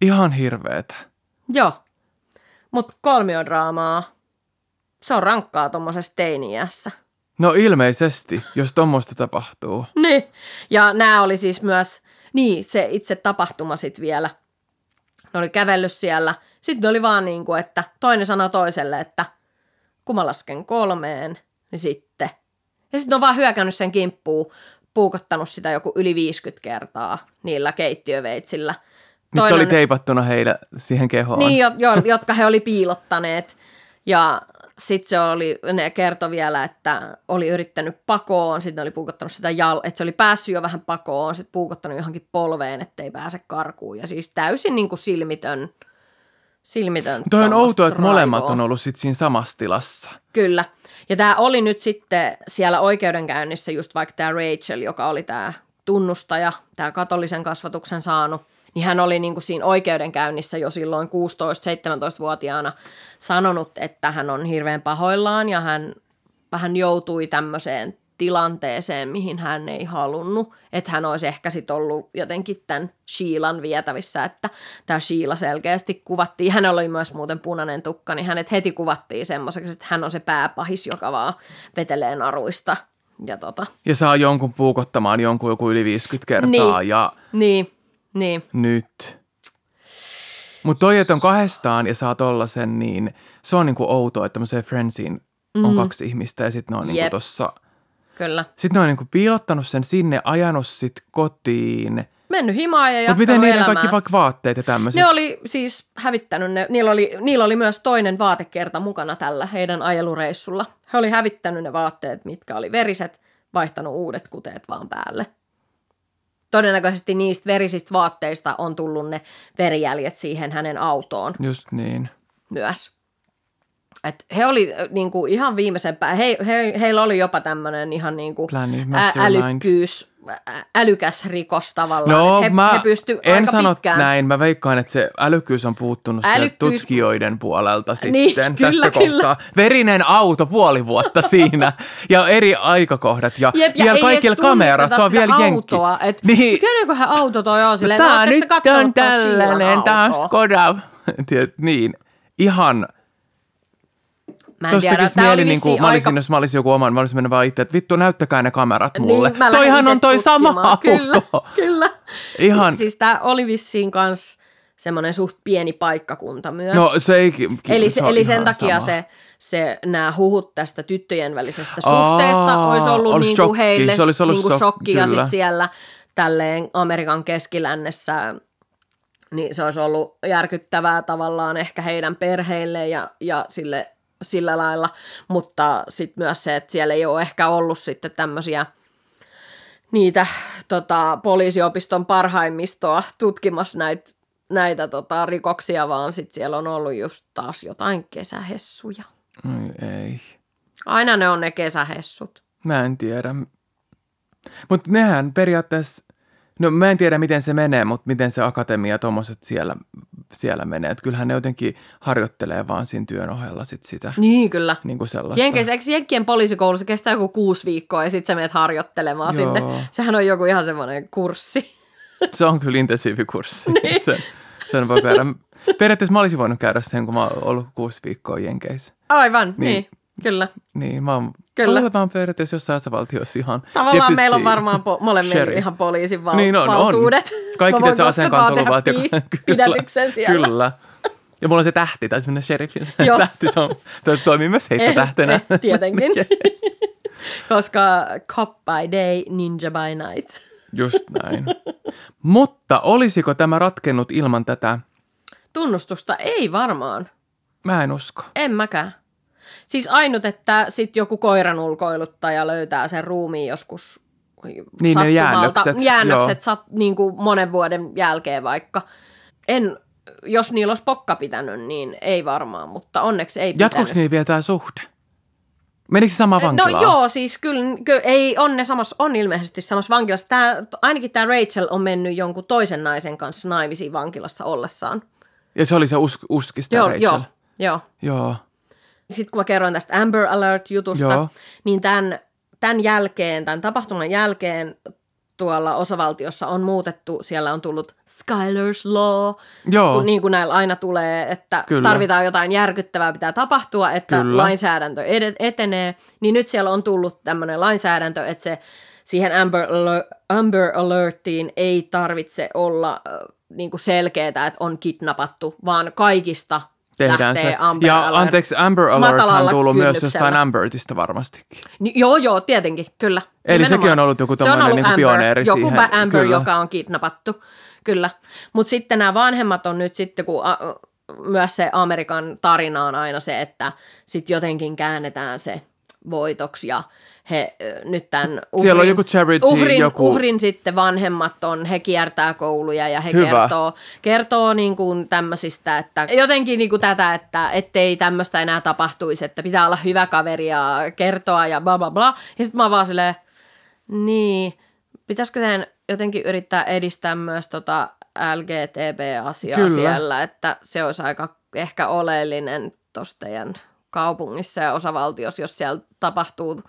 Ihan hirveetä. Joo, mutta kolmiodraamaa. Se on rankkaa tuommoisessa teini-iässä. No ilmeisesti, jos tuommoista tapahtuu. Niin, ja nämä oli siis myös, se itse tapahtuma sitten vielä. Ne oli kävellyt siellä. Sitten oli vaan niin kuin, että toinen sanoi toiselle, että kun mä lasken 3, niin sitten. Ja sitten on vaan hyökännyt sen kimppuun, puukottanut sitä joku yli 50 kertaa niillä keittiöveitsillä. Nyt oli teipattuna heillä siihen kehoon. Niin, jotka he oli piilottaneet. Ja sitten ne kertoi vielä, että oli yrittänyt pakoon. Sitten oli puukottanut sitä että se oli päässyt jo vähän pakoon. Sitten puukottanut johonkin polveen, ettei pääse karkuun. Ja siis täysin niin kuin silmitön. Toi on outoa, että molemmat on ollut sitten siinä samassa tilassa. Kyllä. Ja tämä oli nyt sitten siellä oikeudenkäynnissä just vaikka tämä Rachel, joka oli tämä tunnustaja, tämä katolisen kasvatuksen saanut, niin hän oli niin kuin siinä oikeudenkäynnissä jo silloin 16-17-vuotiaana sanonut, että hän on hirveän pahoillaan ja hän joutui tämmöiseen tilanteeseen, mihin hän ei halunnut, että hän olisi ehkä sitten ollut jotenkin tämän Sheilan vietävissä, että tämä Sheila selkeästi kuvattiin, hänellä oli myös muuten punainen tukka, niin hänet heti kuvattiin semmoiseksi, että hän on se pääpahis, joka vaan vetelee naruista. Ja saa jonkun puukottamaan joku yli 50 kertaa. Niin, ja... niin. Nyt. Mutta toi, että on kahdestaan ja saa tollasen, niin se on niinku outoa, että tämmöiseen Friendsiin on 2 ihmistä ja sitten ne on niinku tossa... Kyllä. Sitten ne on niinku piilottanut sen sinne, ajanut sitten kotiin. Mennyt himaan ja jatkanut elämää. Mutta miten niillä kaikki vaikka vaatteet ja tämmöiset? Ne oli siis hävittänyt ne. Niillä oli myös toinen vaatekerta mukana tällä heidän ajelureissulla. He oli hävittänyt ne vaatteet, mitkä oli veriset, vaihtanut uudet kuteet vaan päälle. Todennäköisesti niistä verisistä vaatteista on tullut ne verijäljet siihen hänen autoon. Just niin. Myös. Et he oli niinku ihan viimeisen päin. Heillä oli jopa tämmöinen ihan niinku älykäs rikos tavallaan. No, he pystyivät aika pitkään. En sano näin. Mä veikkaan, että se älykkyys on puuttunut tutkijoiden puolelta sitten tässä kohtaa. Verinen auto 5 vuotta siinä ja eri aikakohdat ja vielä kaikilla kamerat. Se on vielä jenkki. Niin. Tiedänköhän auto toi on silleen? Tämä nyt on tällainen. Tämä on Skoda. Niin, ihan... Mä en tiedä, tää oli vissiin aika... Mä olisin, jos mä olisin joku oman, mä olisin mennä vaan itse, että vittu, näyttäkää ne kamerat mulle. Niin, toihan on toi sama auto. Kyllä. Ihan. Siis tää oli vissiin kans semmoinen suht pieni paikkakunta myös. No se ei... Eli sen takia se nämä huhut tästä tyttöjen välisestä suhteesta olisi ollut niinku heille niinku shokkia sit siellä tälleen Amerikan keskilännessä. Niin se olisi ollut järkyttävää tavallaan ehkä heidän perheille ja sillä lailla, mutta sitten myös se, että siellä ei ole ehkä ollut sitten tämmöisiä niitä poliisiopiston parhaimmistoa tutkimassa näitä rikoksia, vaan sitten siellä on ollut just taas jotain kesähessuja. Ai ei. Aina ne on ne kesähessut. Mä en tiedä. Mutta nehän periaatteessa... No mä en tiedä, miten se menee, mutta miten se akatemia ja tommoset siellä menee. Että kyllähän ne jotenkin harjoittelee vaan siinä työn ohella sit sitä. Niin, kyllä. Niin kuin sellaista. Jenkkien poliisikoulussa kestää joku 6 viikkoa ja sit sä menet harjoittelemaan sinne. Sehän on joku ihan semmoinen kurssi. Se on kyllä intensiivikurssi. Niin. Sen voi käydä. Periaatteessa mä olisin voinut käydä sen, kun mä oon ollut 6 viikkoa Jenkeissä. Aivan, niin. Kyllä. Niin, mä oon periaatteessa jossain osavaltiossa ihan... Tavallaan meillä on varmaan molemmilla ihan poliisin valtuudet. On. Kaikki tietysti aseenkantoluvat. Pidätyksen siellä. Kyllä. Ja mulla on se tähti, tai semmoinen sherifin tähti. Se on, toimii myös heittotähtenä. Tietenkin. Koska cop by day, ninja by night. Just näin. Mutta olisiko tämä ratkennut ilman tätä? Tunnustusta ei varmaan. Mä en usko. En mäkään. Siis ainut, että sitten joku koiran ulkoiluttaja löytää sen ruumiin joskus niin sattumalta. Jäännökset niin kuin monen vuoden jälkeen vaikka. Jos niillä olisi pokka pitänyt, niin ei varmaan, mutta onneksi ei pitänyt. Jatkuuko niillä vielä tämä suhde? Menikö se samaan vankilaan? No joo, siis kyllä ei, on ilmeisesti samassa vankilassa. Ainakin tämä Rachel on mennyt jonkun toisen naisen kanssa naimisiin vankilassa ollessaan. Ja se oli se uskista Rachel? Joo. Sitten kun mä kerron tästä Amber Alert-jutusta, niin tämän tapahtuman jälkeen tuolla osavaltiossa on muutettu, siellä on tullut Skylar's Law, niin kuin näillä aina tulee, että tarvitaan jotain järkyttävää, pitää tapahtua, että lainsäädäntö etenee, niin nyt siellä on tullut tämmöinen lainsäädäntö, että siihen Amber Alertiin ei tarvitse olla niin kuin selkeää, että on kidnappattu, vaan kaikista tehdään se. Anteeksi, Amber Alert on tullut myös jostain Ambertista varmastikin. Joo, tietenkin, kyllä. Eli nimenomaan. Sekin on ollut joku tommoinen niin pioneeri siihen. Joku Amber, joka on kidnappattu, kyllä. Mutta sitten nämä vanhemmat on nyt sitten, kun myös se Amerikan tarina on aina se, että sitten jotenkin käännetään se voitoksi ja he nyt tämän uhrin sitten vanhemmat on, he kiertää kouluja ja he kertoo niin kuin tämmöisistä, että jotenkin niin kuin tätä, että ettei tämmöistä enää tapahtuisi, että pitää olla hyvä kaveri ja kertoa ja bla bla bla. Ja sitten mä vaan silleen, niin, pitäisikö teidän jotenkin yrittää edistää myös LGTB-asiaa siellä, että se olisi aika ehkä oleellinen tuossa teidän kaupungissa ja osavaltiossa, jos siellä tapahtuu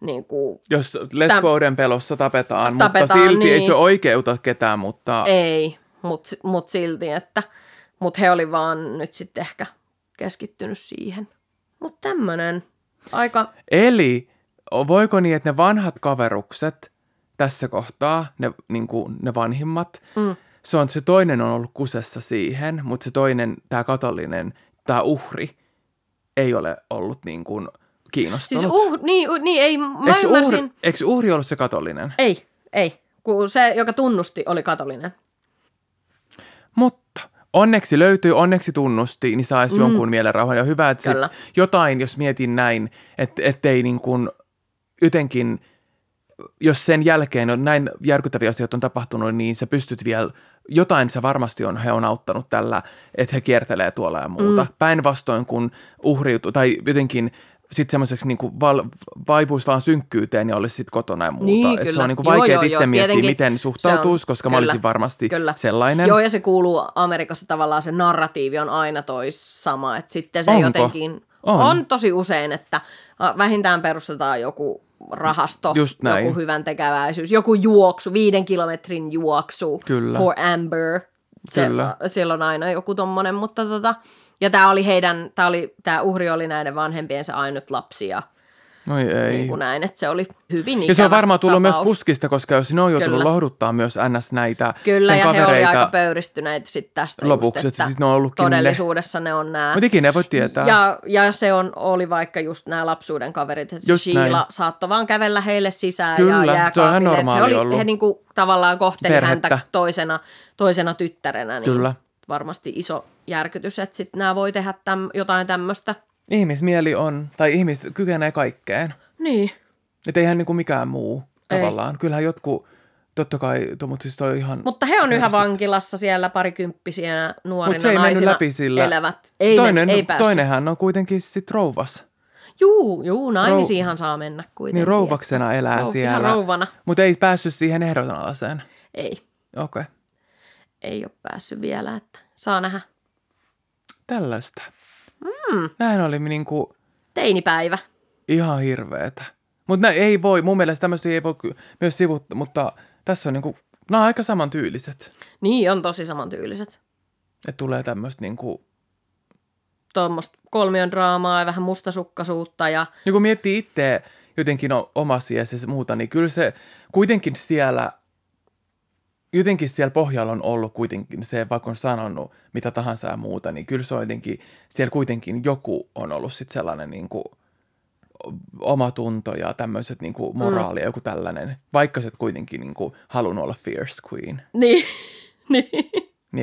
niin kuin... Jos lesbouden pelossa tapetaan, mutta silti niin, ei se oikeuta ketään, mutta... Ei, mutta silti, että... Mutta he oli vaan nyt sitten ehkä keskittynyt siihen. Mutta tämmöinen aika... Eli voiko niin, että ne vanhat kaverukset tässä kohtaa, ne vanhimmat, se toinen on ollut kusessa siihen, mutta se toinen, tämä katolinen, tämä uhri, ei ole ollut niin kuin kiinnostunut. Siis Eikö uhri ollut se katolinen? Ei. Kun se, joka tunnusti, oli katolinen. Mutta onneksi löytyi, onneksi tunnusti, niin saisi jonkun mielenrauhan. Ja hyvä, että jotain, jos mietin näin, ettei niin kuin jotenkin, jos sen jälkeen on näin järkyttäviä asioita on tapahtunut, niin sä pystyt vielä... Jotain se varmasti on, he on auttanut tällä, että he kiertelee tuolla ja muuta. Päinvastoin kun uhriutuu tai jotenkin sitten semmoiseksi niinku vaipuisi vaan synkkyyteen ja olisi sitten kotona ja muuta. Niin, että se on niinku vaikea itse miettiä, miten suhtautuisi, koska mä olisin varmasti sellainen. Joo, ja se kuuluu Amerikassa tavallaan, se narratiivi on aina sama. Että sitten se jotenkin on tosi usein, että vähintään perustetaan joku... rahasto, joku hyvän tekeväisyys, joku juoksu, 5 kilometrin juoksu for Amber. Siellä on aina joku tommonen, mutta Ja tämä uhri oli näiden vanhempiensa ainut lapsi ja oi ei. Niin kuin näin, että se oli hyvin ikävä. Ja se on varmaan tullut tapaus myös puskista, koska jos ne on joutunut lohduttaa myös NS näitä kyllä, sen kavereita. Kyllä, ja he oli aika pöyristyneet sitten tästä lopuksi, just, että ne on todellisuudessa ne on nämä. Mutta ikinä voi tietää. Ja se oli vaikka just nämä lapsuuden kaverit, että Sheila saattoi vaan kävellä heille sisään kyllä, ja jääkaapille. Kyllä, se on ihan ollut. He niinku tavallaan kohteli häntä toisena tyttärenä, niin kyllä. Varmasti iso järkytys, että sitten nämä voi tehdä jotain tämmöistä. Ihmismieli on, tai ihmiset kykenee kaikkeen. Niin. Että eihän niinku mikään muu tavallaan. Ei. Kyllähän jotkut, totta kai, mutta siis toi ihan... Mutta he on yhä vankilassa siellä parikymppisiä nuorina naisina elävät. Ei päässyt. Toinenhan on kuitenkin sit rouvas. Juu, naimisiinhan saa mennä kuitenkin. Niin rouvaksena elää siellä. Ihan rouvana. Mutta ei päässyt siihen ehdotonalaiseen. Ei. Okei. Ei ole päässyt vielä, että saa nähdä. Tällaista. Näin oli niinku... Teinipäivä. Ihan hirveetä. Mutta ei voi, mun mielestä tämmöisiä ei voi myös sivuttaa, mutta tässä on niinku... Nämä on aika samantyyliset. Niin, on tosi samantyyliset. Että tulee tämmöistä niinku... Tuommoista kolmion draamaa ja vähän mustasukkaisuutta ja... Ja kun miettii itse jotenkin omasi ja se muuta, niin kyllä se kuitenkin siellä... Jotenkin siellä pohjalla on ollut kuitenkin se, vaikka on sanonut mitä tahansa ja muuta, niin kyllä se on jotenkin, siellä kuitenkin joku on ollut sitten sellainen niin kuin omatunto ja tämmöiset niin kuin moraali ja joku tällainen, vaikka sä kuitenkin niin kuin halunnut olla fierce queen. Niin. Niin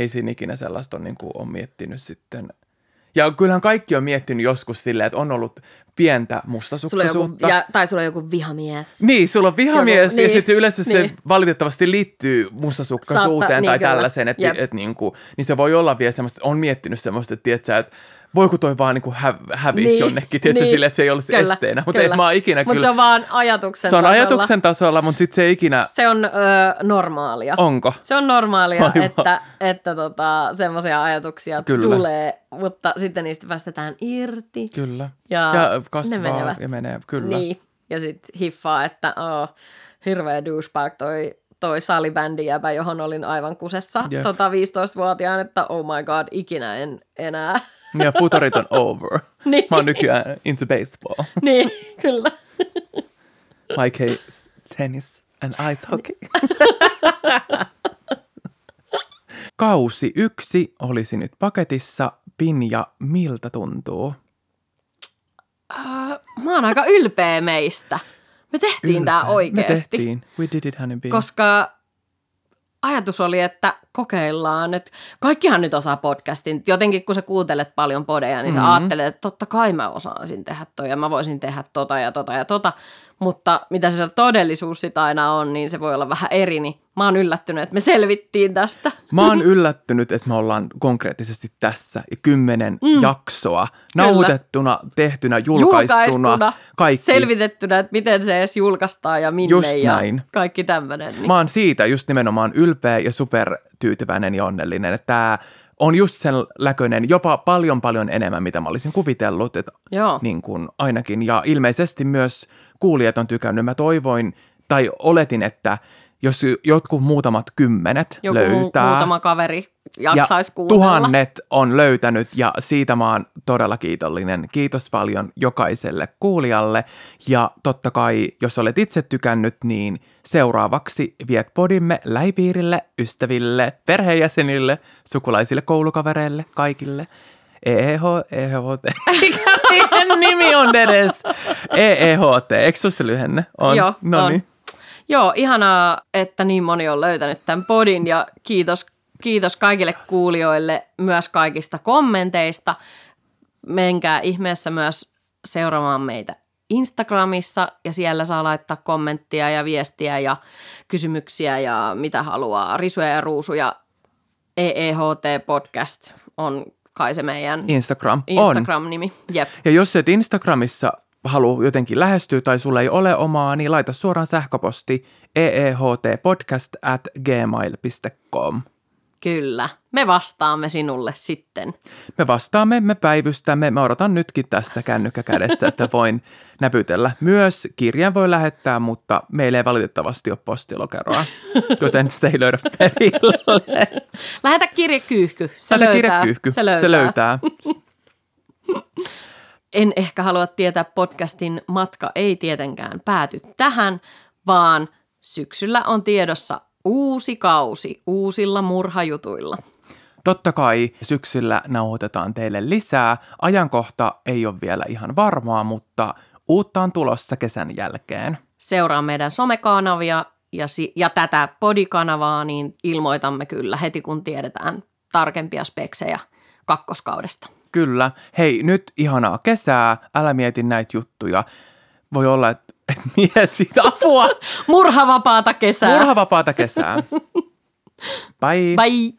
ei siinä ikinä sellaista on, niin kuin, on miettinyt sitten. Ja kyllähän kaikki on miettinyt joskus silleen, että on ollut pientä mustasukkaisuutta. Tai sulla on joku vihamies. Niin, sulla on vihamies joku, ja niin, sitten yleensä niin. Se valitettavasti liittyy mustasukkaisuuteen saattaa, tai niin, tällaiseen. Et niinku, niin se voi olla vielä semmoista, on miettinyt semmoista, että tietsä, että voiko toi vaan niinku hävisi niin, jonnekin, tietsä niin, silleen, että se ei olisi kyllä, esteenä. Mutta ei mä oon ikinä kyllä. Mutta se on vaan ajatuksen tasolla. Se on ajatuksen tasolla, mutta sitten se ikinä... Se on normaalia. Onko? Se on normaalia, aivan. että semmoisia ajatuksia kyllä. tulee, mutta sitten niistä päästetään irti. Kyllä. Ja kasvaa ja menee, kyllä. Niin, ja sitten hiffaa, että hirveä douchebag toi salibändijäpä, johon olin aivan kusessa 15-vuotiaan, että oh my god, ikinä en enää. Ja futarit on over. Niin. Mä oon nykyään into baseball. Niin, kyllä. My case, tennis and ice hockey. Kausi 1 olisi nyt paketissa. Pinja, miltä tuntuu? Mä oon aika ylpeä meistä. Me tehtiin tää oikeesti. Me tehtiin. We did it, honey bee. Koska ajatus oli, että kokeillaan nyt. Kaikkihan nyt osaa podcastin. Jotenkin kun sä kuuntelet paljon podeja, niin sä ajattelet, että totta kai mä osaisin tehdä toi ja mä voisin tehdä tota ja tota ja tota. Mutta mitä se todellisuus sit aina on, niin se voi olla vähän eri. Niin mä oon yllättynyt, että me selvittiin tästä. Mä oon yllättynyt, että me ollaan konkreettisesti tässä 10 jaksoa nauhoitettuna, tehtynä, julkaistuna. Kaikki. Selvitettynä, että miten se edes julkaistaan ja minne just ja näin. Kaikki tämmöinen. Niin. Mä oon siitä just nimenomaan ylpeä ja supertyytyväinen ja onnellinen, että tää on just sen läköinen, jopa paljon enemmän, mitä mä olisin kuvitellut, että niin kuin ainakin. Ja ilmeisesti myös kuulijat on tykännyt. Mä toivoin tai oletin, että jos jotkut muutamat kymmenet joku löytää. Muutama kaveri jaksaisi kuunnella. 1000 on löytänyt ja siitä mä oon todella kiitollinen. Kiitos paljon jokaiselle kuulijalle. Ja totta kai, jos olet itse tykännyt, niin seuraavaksi viet podimme lähipiirille, ystäville, perheenjäsenille, sukulaisille, koulukavereille, kaikille. EEHT. Mikä nimi on edes? EEHT. Eikö susta lyhenne? On. Joo, on. Joo, ihanaa, että niin moni on löytänyt tämän podin ja kiitos kaikille kuulijoille myös kaikista kommenteista. Menkää ihmeessä myös seuraamaan meitä Instagramissa ja siellä saa laittaa kommenttia ja viestiä ja kysymyksiä ja mitä haluaa. Risuja ja ruusuja, EEHT podcast on kai se meidän Instagram-nimi. Jep. Ja jos et Instagramissa... haluaa jotenkin lähestyä tai sulla ei ole omaa, niin laita suoraan sähköposti eehtpodcast@gmail.com. Kyllä. Me vastaamme sinulle sitten. Me vastaamme, me päivystämme. Mä odotan nytkin tässä kännykkä kädessä, että voin näpytellä. Myös kirjeen voi lähettää, mutta meillä ei valitettavasti ole postilokeroa, joten se ei löydä perille. Lähetä kirjekyyhky. Se löytää. En ehkä halua tietää podcastin matka ei tietenkään pääty tähän, vaan syksyllä on tiedossa uusi kausi uusilla murhajutuilla. Totta kai syksyllä nauhoitetaan teille lisää. Ajankohta ei ole vielä ihan varmaa, mutta uutta on tulossa kesän jälkeen. Seuraa meidän somekanavia ja tätä podikanavaa, niin ilmoitamme kyllä heti, kun tiedetään tarkempia speksejä kakkoskaudesta. Kyllä. Hei, nyt ihanaa kesää. Älä mieti näitä juttuja. Voi olla, että et mietit apua. Murhavapaata kesää. Bye. Bye.